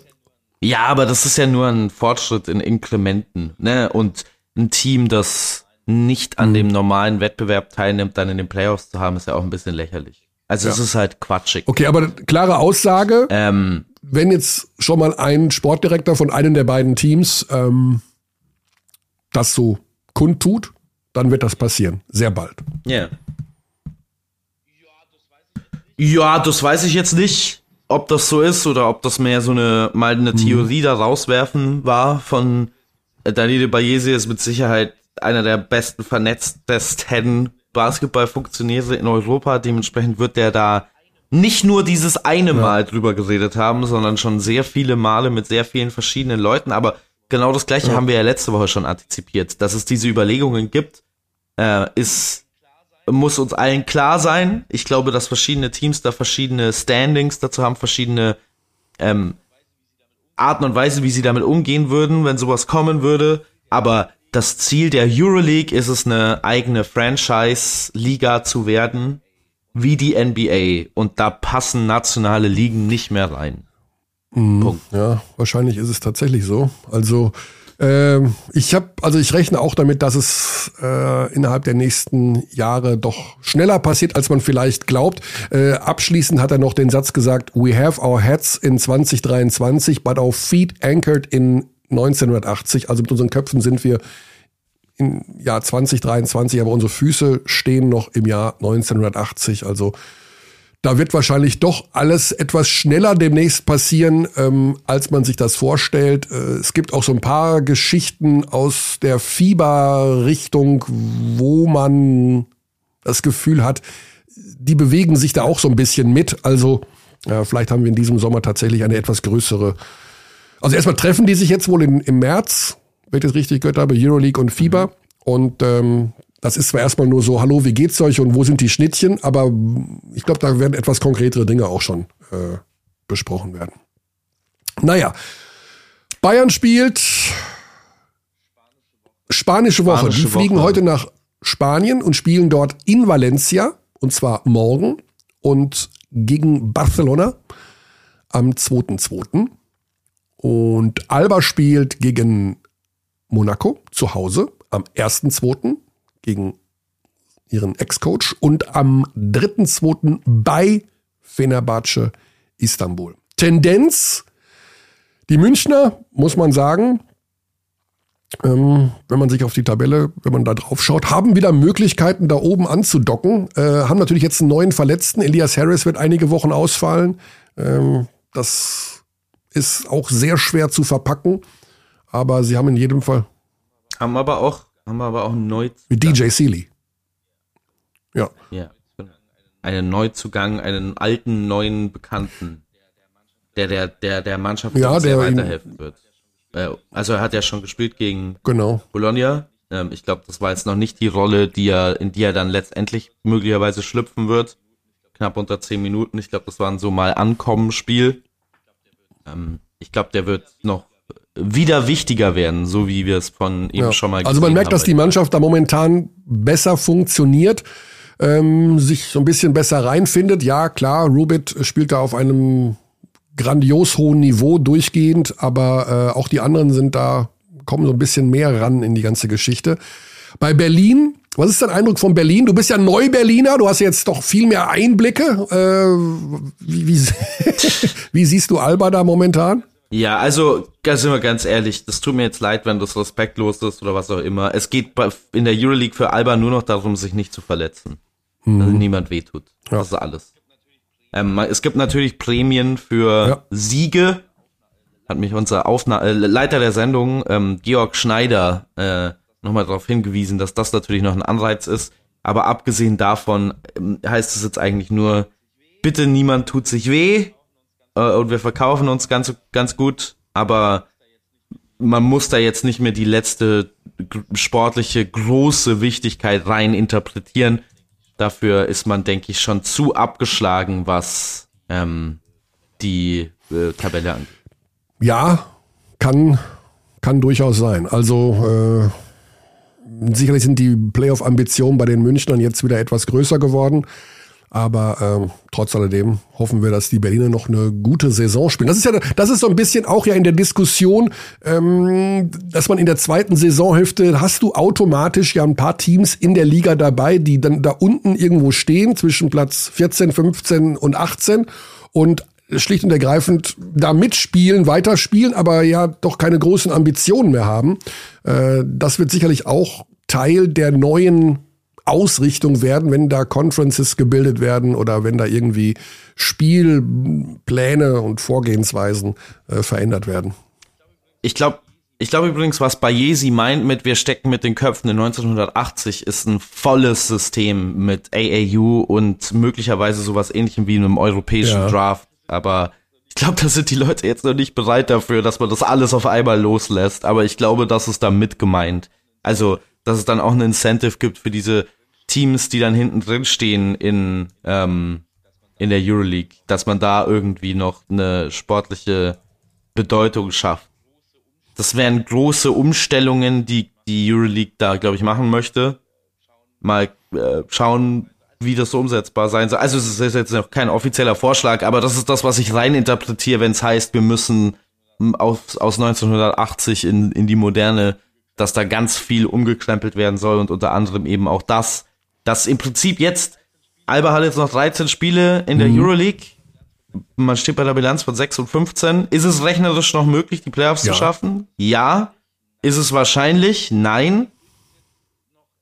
Ja, aber das ist ja nur ein Fortschritt in Inkrementen. Ne? Und ein Team, das nicht an dem normalen Wettbewerb teilnimmt, dann in den Playoffs zu haben, ist ja auch ein bisschen lächerlich. Also es ist halt quatschig. Okay, aber klare Aussage. Wenn jetzt schon mal ein Sportdirektor von einem der beiden Teams das so kundtut, dann wird das passieren. Sehr bald. Ja. Yeah. Ja, das weiß ich jetzt nicht, ob das so ist oder ob das mehr so eine Theorie da rauswerfen war von Daniele Baiesi. Ist mit Sicherheit einer der besten vernetztesten Basketball-Funktionäre in Europa. Dementsprechend wird der da nicht nur dieses eine Mal drüber geredet haben, sondern schon sehr viele Male mit sehr vielen verschiedenen Leuten. Aber genau das Gleiche haben wir ja letzte Woche schon antizipiert. Dass es diese Überlegungen gibt, muss uns allen klar sein. Ich glaube, dass verschiedene Teams da verschiedene Standings dazu haben, verschiedene Arten und Weisen, wie sie damit umgehen würden, wenn sowas kommen würde. Aber das Ziel der Euroleague ist es, eine eigene Franchise-Liga zu werden, wie die NBA, und da passen nationale Ligen nicht mehr rein. Punkt. Ja, wahrscheinlich ist es tatsächlich so. Also ich rechne auch damit, dass es innerhalb der nächsten Jahre doch schneller passiert, als man vielleicht glaubt. Abschließend hat er noch den Satz gesagt: We have our heads in 2023, but our feet anchored in 1980. Also mit unseren Köpfen sind wir im Jahr 2023, aber unsere Füße stehen noch im Jahr 1980. Also da wird wahrscheinlich doch alles etwas schneller demnächst passieren, als man sich das vorstellt. Es gibt auch so ein paar Geschichten aus der FIBA-Richtung, wo man das Gefühl hat, die bewegen sich da auch so ein bisschen mit. Also vielleicht haben wir in diesem Sommer tatsächlich eine etwas größere. Also erstmal treffen die sich jetzt wohl im März, wenn ich das richtig gehört habe, Euroleague und FIBA. Und das ist zwar erstmal nur so, hallo, wie geht's euch und wo sind die Schnittchen? Aber ich glaube, da werden etwas konkretere Dinge auch schon besprochen werden. Naja, Bayern spielt spanische Woche. Die fliegen heute nach Spanien und spielen dort in Valencia, und zwar morgen, und gegen Barcelona am 2.2. Und Alba spielt gegen Monaco zu Hause am 1.2. gegen ihren Ex-Coach und am 3.2. bei Fenerbahce Istanbul. Tendenz, die Münchner, muss man sagen, wenn man sich auf die Tabelle, wenn man da drauf schaut, haben wieder Möglichkeiten, da oben anzudocken, haben natürlich jetzt einen neuen Verletzten. Elias Harris wird einige Wochen ausfallen. Das ist auch sehr schwer zu verpacken, aber sie haben in jedem Fall... Haben aber auch einen Neuzugang. Mit DJ Seeley. Ja. Einen Neuzugang, einen alten, neuen Bekannten, der Mannschaft sehr weiterhelfen wird. also er hat ja schon gespielt gegen Bologna. Ich glaube, das war jetzt noch nicht die Rolle, in die er dann letztendlich möglicherweise schlüpfen wird. Knapp unter 10 Minuten. Ich glaube, das war ein so mal Ankommen-Spiel. Ich glaube, der wird noch wieder wichtiger werden, so wie wir es von ihm schon mal gesehen haben. Also man merkt, dass die Mannschaft da momentan besser funktioniert, sich so ein bisschen besser reinfindet. Ja, klar, Rubit spielt da auf einem grandios hohen Niveau durchgehend, aber auch die anderen kommen so ein bisschen mehr ran in die ganze Geschichte. Bei Berlin, was ist dein Eindruck von Berlin? Du bist ja Neu-Berliner, du hast jetzt doch viel mehr Einblicke. Wie siehst du Alba da momentan? Ja, also, da sind wir ganz ehrlich, das tut mir jetzt leid, wenn das respektlos ist oder was auch immer. Es geht in der Euroleague für Alba nur noch darum, sich nicht zu verletzen. Mhm. Dass niemand wehtut. Ja. Das ist alles. Es gibt natürlich Prämien für Siege. Hat mich unser Leiter der Sendung, Georg Schneider, nochmal darauf hingewiesen, dass das natürlich noch ein Anreiz ist. Aber abgesehen davon heißt es jetzt eigentlich nur, bitte niemand tut sich weh. Und wir verkaufen uns ganz, ganz gut, aber man muss da jetzt nicht mehr die letzte sportliche große Wichtigkeit rein interpretieren. Dafür ist man, denke ich, schon zu abgeschlagen, was die Tabelle angeht. Ja, kann durchaus sein. Also sicherlich sind die Playoff-Ambitionen bei den Münchnern jetzt wieder etwas größer geworden. Aber trotz alledem hoffen wir, dass die Berliner noch eine gute Saison spielen. Das ist so ein bisschen auch in der Diskussion, dass man in der zweiten Saisonhälfte, hast du automatisch ein paar Teams in der Liga dabei, die dann da unten irgendwo stehen, zwischen Platz 14, 15 und 18 und schlicht und ergreifend da mitspielen, weiterspielen, aber ja doch keine großen Ambitionen mehr haben. Das wird sicherlich auch Teil der neuen Ausrichtung werden, wenn da Conferences gebildet werden oder wenn da irgendwie Spielpläne und Vorgehensweisen verändert werden. Ich glaube übrigens, was Bayesi meint mit wir stecken mit den Köpfen in 1980, ist ein volles System mit AAU und möglicherweise sowas ähnlichem wie einem europäischen Draft. Aber ich glaube, da sind die Leute jetzt noch nicht bereit dafür, dass man das alles auf einmal loslässt. Aber ich glaube, das ist damit gemeint. Also dass es dann auch ein Incentive gibt für diese Teams, die dann hinten drin stehen in der Euroleague, dass man da irgendwie noch eine sportliche Bedeutung schafft. Das wären große Umstellungen, die die Euroleague da, glaube ich, machen möchte. Mal schauen, wie das so umsetzbar sein soll. Also es ist jetzt noch kein offizieller Vorschlag, aber das ist das, was ich reininterpretiere, wenn es heißt, wir müssen aus 1980 in die Moderne, dass da ganz viel umgekrempelt werden soll und unter anderem eben auch das, dass im Prinzip jetzt, Alba hat jetzt noch 13 Spiele in der Euroleague, man steht bei der Bilanz von 6 und 15, ist es rechnerisch noch möglich, die Playoffs zu schaffen? Ja. Ist es wahrscheinlich? Nein.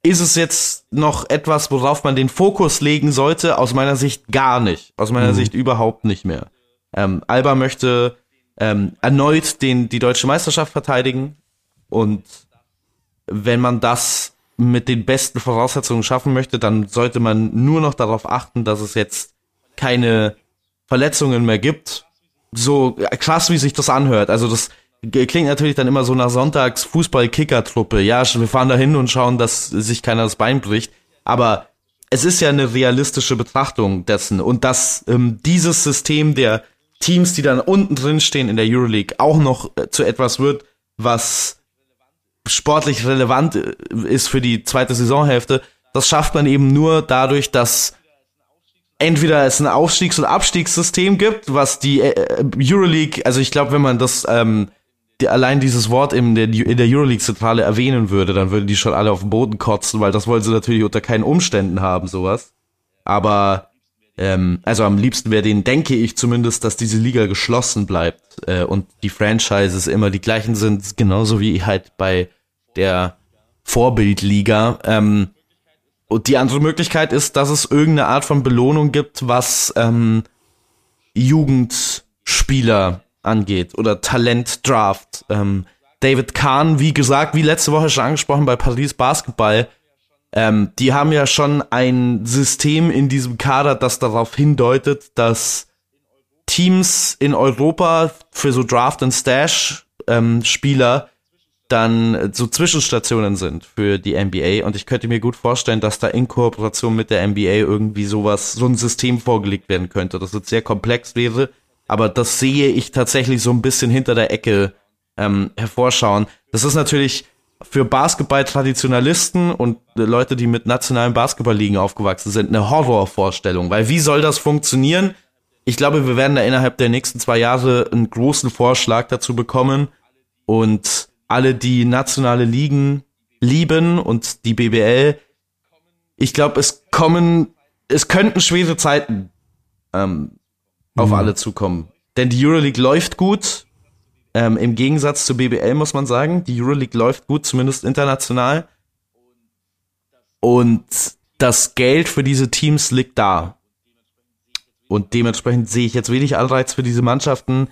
Ist es jetzt noch etwas, worauf man den Fokus legen sollte? Aus meiner Sicht gar nicht. Aus meiner Sicht überhaupt nicht mehr. Alba möchte erneut die deutsche Meisterschaft verteidigen und wenn man das mit den besten Voraussetzungen schaffen möchte, dann sollte man nur noch darauf achten, dass es jetzt keine Verletzungen mehr gibt. So krass, wie sich das anhört. Also das klingt natürlich dann immer so nach Sonntags-Fußball-Kicker-Truppe. Ja, wir fahren da hin und schauen, dass sich keiner das Bein bricht. Aber es ist ja eine realistische Betrachtung dessen. Und dass dieses System der Teams, die dann unten drin stehen in der Euroleague, auch noch zu etwas wird, was sportlich relevant ist für die zweite Saisonhälfte, das schafft man eben nur dadurch, dass entweder es ein Aufstiegs- und Abstiegssystem gibt, was die Euroleague, also ich glaube, wenn man das allein dieses Wort in der Euroleague-Zentrale erwähnen würde, dann würden die schon alle auf den Boden kotzen, weil das wollen sie natürlich unter keinen Umständen haben, sowas. Aber also am liebsten wäre denen, denke ich zumindest, dass diese Liga geschlossen bleibt und die Franchises immer die gleichen sind, genauso wie halt bei der Vorbildliga. Und die andere Möglichkeit ist, dass es irgendeine Art von Belohnung gibt, was Jugendspieler angeht oder Talentdraft. David Kahn, wie gesagt, wie letzte Woche schon angesprochen, bei Paris Basketball, die haben ja schon ein System in diesem Kader, das darauf hindeutet, dass Teams in Europa für so Draft and Stash Spieler dann so Zwischenstationen sind für die NBA. Und ich könnte mir gut vorstellen, dass da in Kooperation mit der NBA irgendwie sowas, so ein System vorgelegt werden könnte, das jetzt sehr komplex wäre. Aber das sehe ich tatsächlich so ein bisschen hinter der Ecke hervorschauen. Das ist natürlich für Basketball-Traditionalisten und Leute, die mit nationalen Basketball-Ligen aufgewachsen sind, eine Horrorvorstellung. Weil wie soll das funktionieren? Ich glaube, wir werden da innerhalb der nächsten 2 Jahre einen großen Vorschlag dazu bekommen. Und alle, die nationale Ligen lieben und die BBL, ich glaube, es könnten schwere Zeiten auf alle zukommen. Denn die Euroleague läuft gut. Im Gegensatz zur BBL muss man sagen, die Euroleague läuft gut, zumindest international. Und das Geld für diese Teams liegt da. Und dementsprechend sehe ich jetzt wenig Anreiz für diese Mannschaften,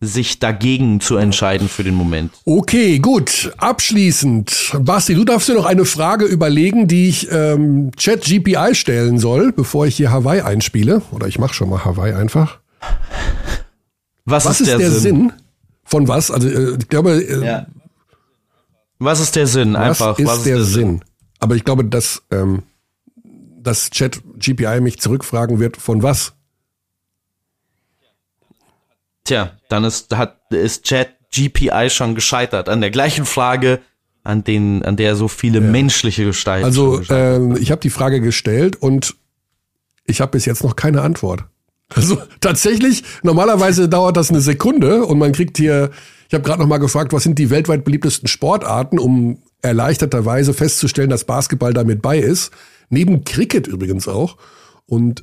sich dagegen zu entscheiden für den Moment. Okay, gut. Abschließend, Basti, du darfst dir noch eine Frage überlegen, die ich ChatGPT stellen soll, bevor ich hier Hawaii einspiele. Oder ich mache schon mal Hawaii einfach. Was ist der Sinn? Von was? Also ich glaube. Ja. Was ist der Sinn? Einfach. Was ist der Sinn? Aber ich glaube, dass das ChatGPT mich zurückfragen wird. Von was? Tja, dann ist ChatGPT schon gescheitert an der gleichen Frage, an der so viele menschliche Gestalten. Also ich habe die Frage gestellt und ich habe bis jetzt noch keine Antwort. Also tatsächlich, normalerweise dauert das eine Sekunde und man kriegt hier, ich habe gerade noch mal gefragt, was sind die weltweit beliebtesten Sportarten, um erleichterterweise festzustellen, dass Basketball damit bei ist. Neben Cricket übrigens auch und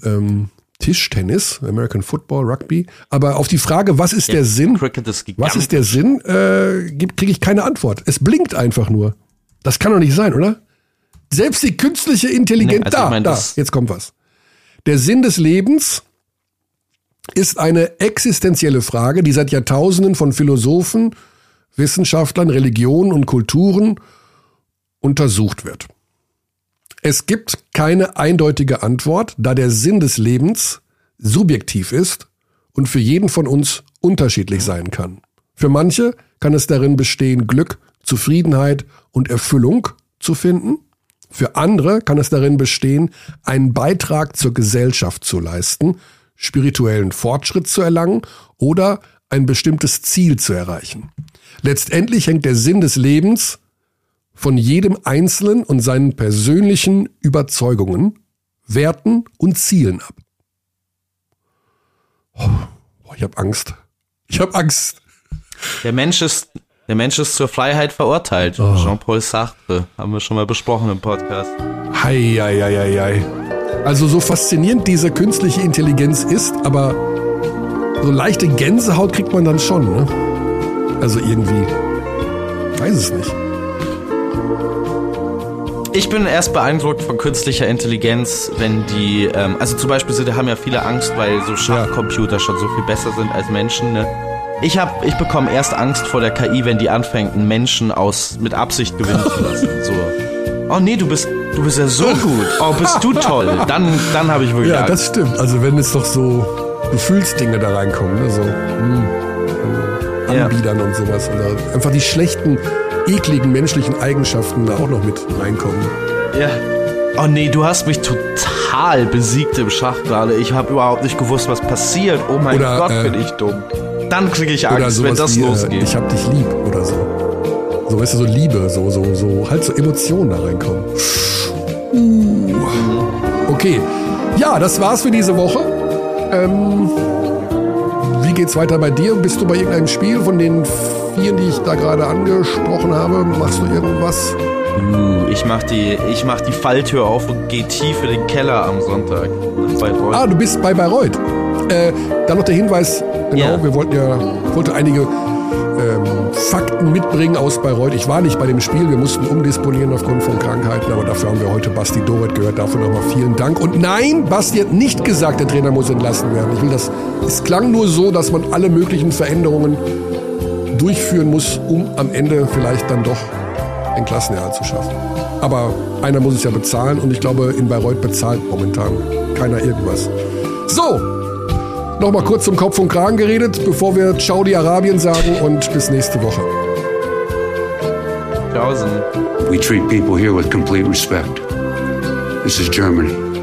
Tischtennis, American Football, Rugby. Aber auf die Frage, was ist der Sinn? Cricket ist gigantisch. Was ist der Sinn? Kriege ich keine Antwort. Es blinkt einfach nur. Das kann doch nicht sein, oder? Selbst die künstliche Intelligenz, jetzt kommt was. Der Sinn des Lebens ist eine existenzielle Frage, die seit Jahrtausenden von Philosophen, Wissenschaftlern, Religionen und Kulturen untersucht wird. Es gibt keine eindeutige Antwort, da der Sinn des Lebens subjektiv ist und für jeden von uns unterschiedlich sein kann. Für manche kann es darin bestehen, Glück, Zufriedenheit und Erfüllung zu finden. Für andere kann es darin bestehen, einen Beitrag zur Gesellschaft zu leisten, spirituellen Fortschritt zu erlangen oder ein bestimmtes Ziel zu erreichen. Letztendlich hängt der Sinn des Lebens von jedem Einzelnen und seinen persönlichen Überzeugungen, Werten und Zielen ab. Ich habe Angst. Der Mensch ist zur Freiheit verurteilt. Oh. Jean-Paul Sartre haben wir schon mal besprochen im Podcast. Hei, hei, hei, hei. Also so faszinierend diese künstliche Intelligenz ist, aber so leichte Gänsehaut kriegt man dann schon, ne? Also irgendwie, weiß es nicht. Ich bin erst beeindruckt von künstlicher Intelligenz, wenn die, also zum Beispiel haben ja viele Angst, weil so Schachcomputer schon so viel besser sind als Menschen, ne? Ich bekomme erst Angst vor der KI, wenn die anfängt, einen Menschen mit Absicht gewinnen zu lassen, so. Oh nee, du bist ja so gut. Oh, bist du toll. Dann habe ich wirklich Angst. Ja, das stimmt. Also wenn jetzt doch so Gefühlsdinge da reinkommen, ne? So Anbiedern und sowas. Oder einfach die schlechten, ekligen menschlichen Eigenschaften da auch noch mit reinkommen. Ja. Oh nee, du hast mich total besiegt im Schach gerade. Ich habe überhaupt nicht gewusst, was passiert. Oh mein Gott, bin ich dumm. Dann kriege ich Angst, wenn das losgeht. Ich hab dich lieb oder so. So, weißt du, so Liebe, so, halt so Emotionen da reinkommen. Okay. Ja, das war's für diese Woche. Wie geht's weiter bei dir? Bist du bei irgendeinem Spiel von den 4, die ich da gerade angesprochen habe? Machst du irgendwas? Ich mach die Falltür auf und gehe tief in den Keller am Sonntag. Du bist bei Bayreuth. Dann noch der Hinweis, genau, wir wollten einige Fakten mitbringen aus Bayreuth. Ich war nicht bei dem Spiel, wir mussten umdisponieren aufgrund von Krankheiten, aber dafür haben wir heute Basti Doreth gehört. Dafür nochmal vielen Dank. Und nein, Basti hat nicht gesagt, der Trainer muss entlassen werden. Es klang nur so, dass man alle möglichen Veränderungen durchführen muss, um am Ende vielleicht dann doch ein Klassenerhalt zu schaffen. Aber einer muss es ja bezahlen und ich glaube, in Bayreuth bezahlt momentan keiner irgendwas. So, nochmal kurz zum Kopf und Kragen geredet, bevor wir Ciao die Arabien sagen und bis nächste Woche. We treat people here with complete respect. This is Germany.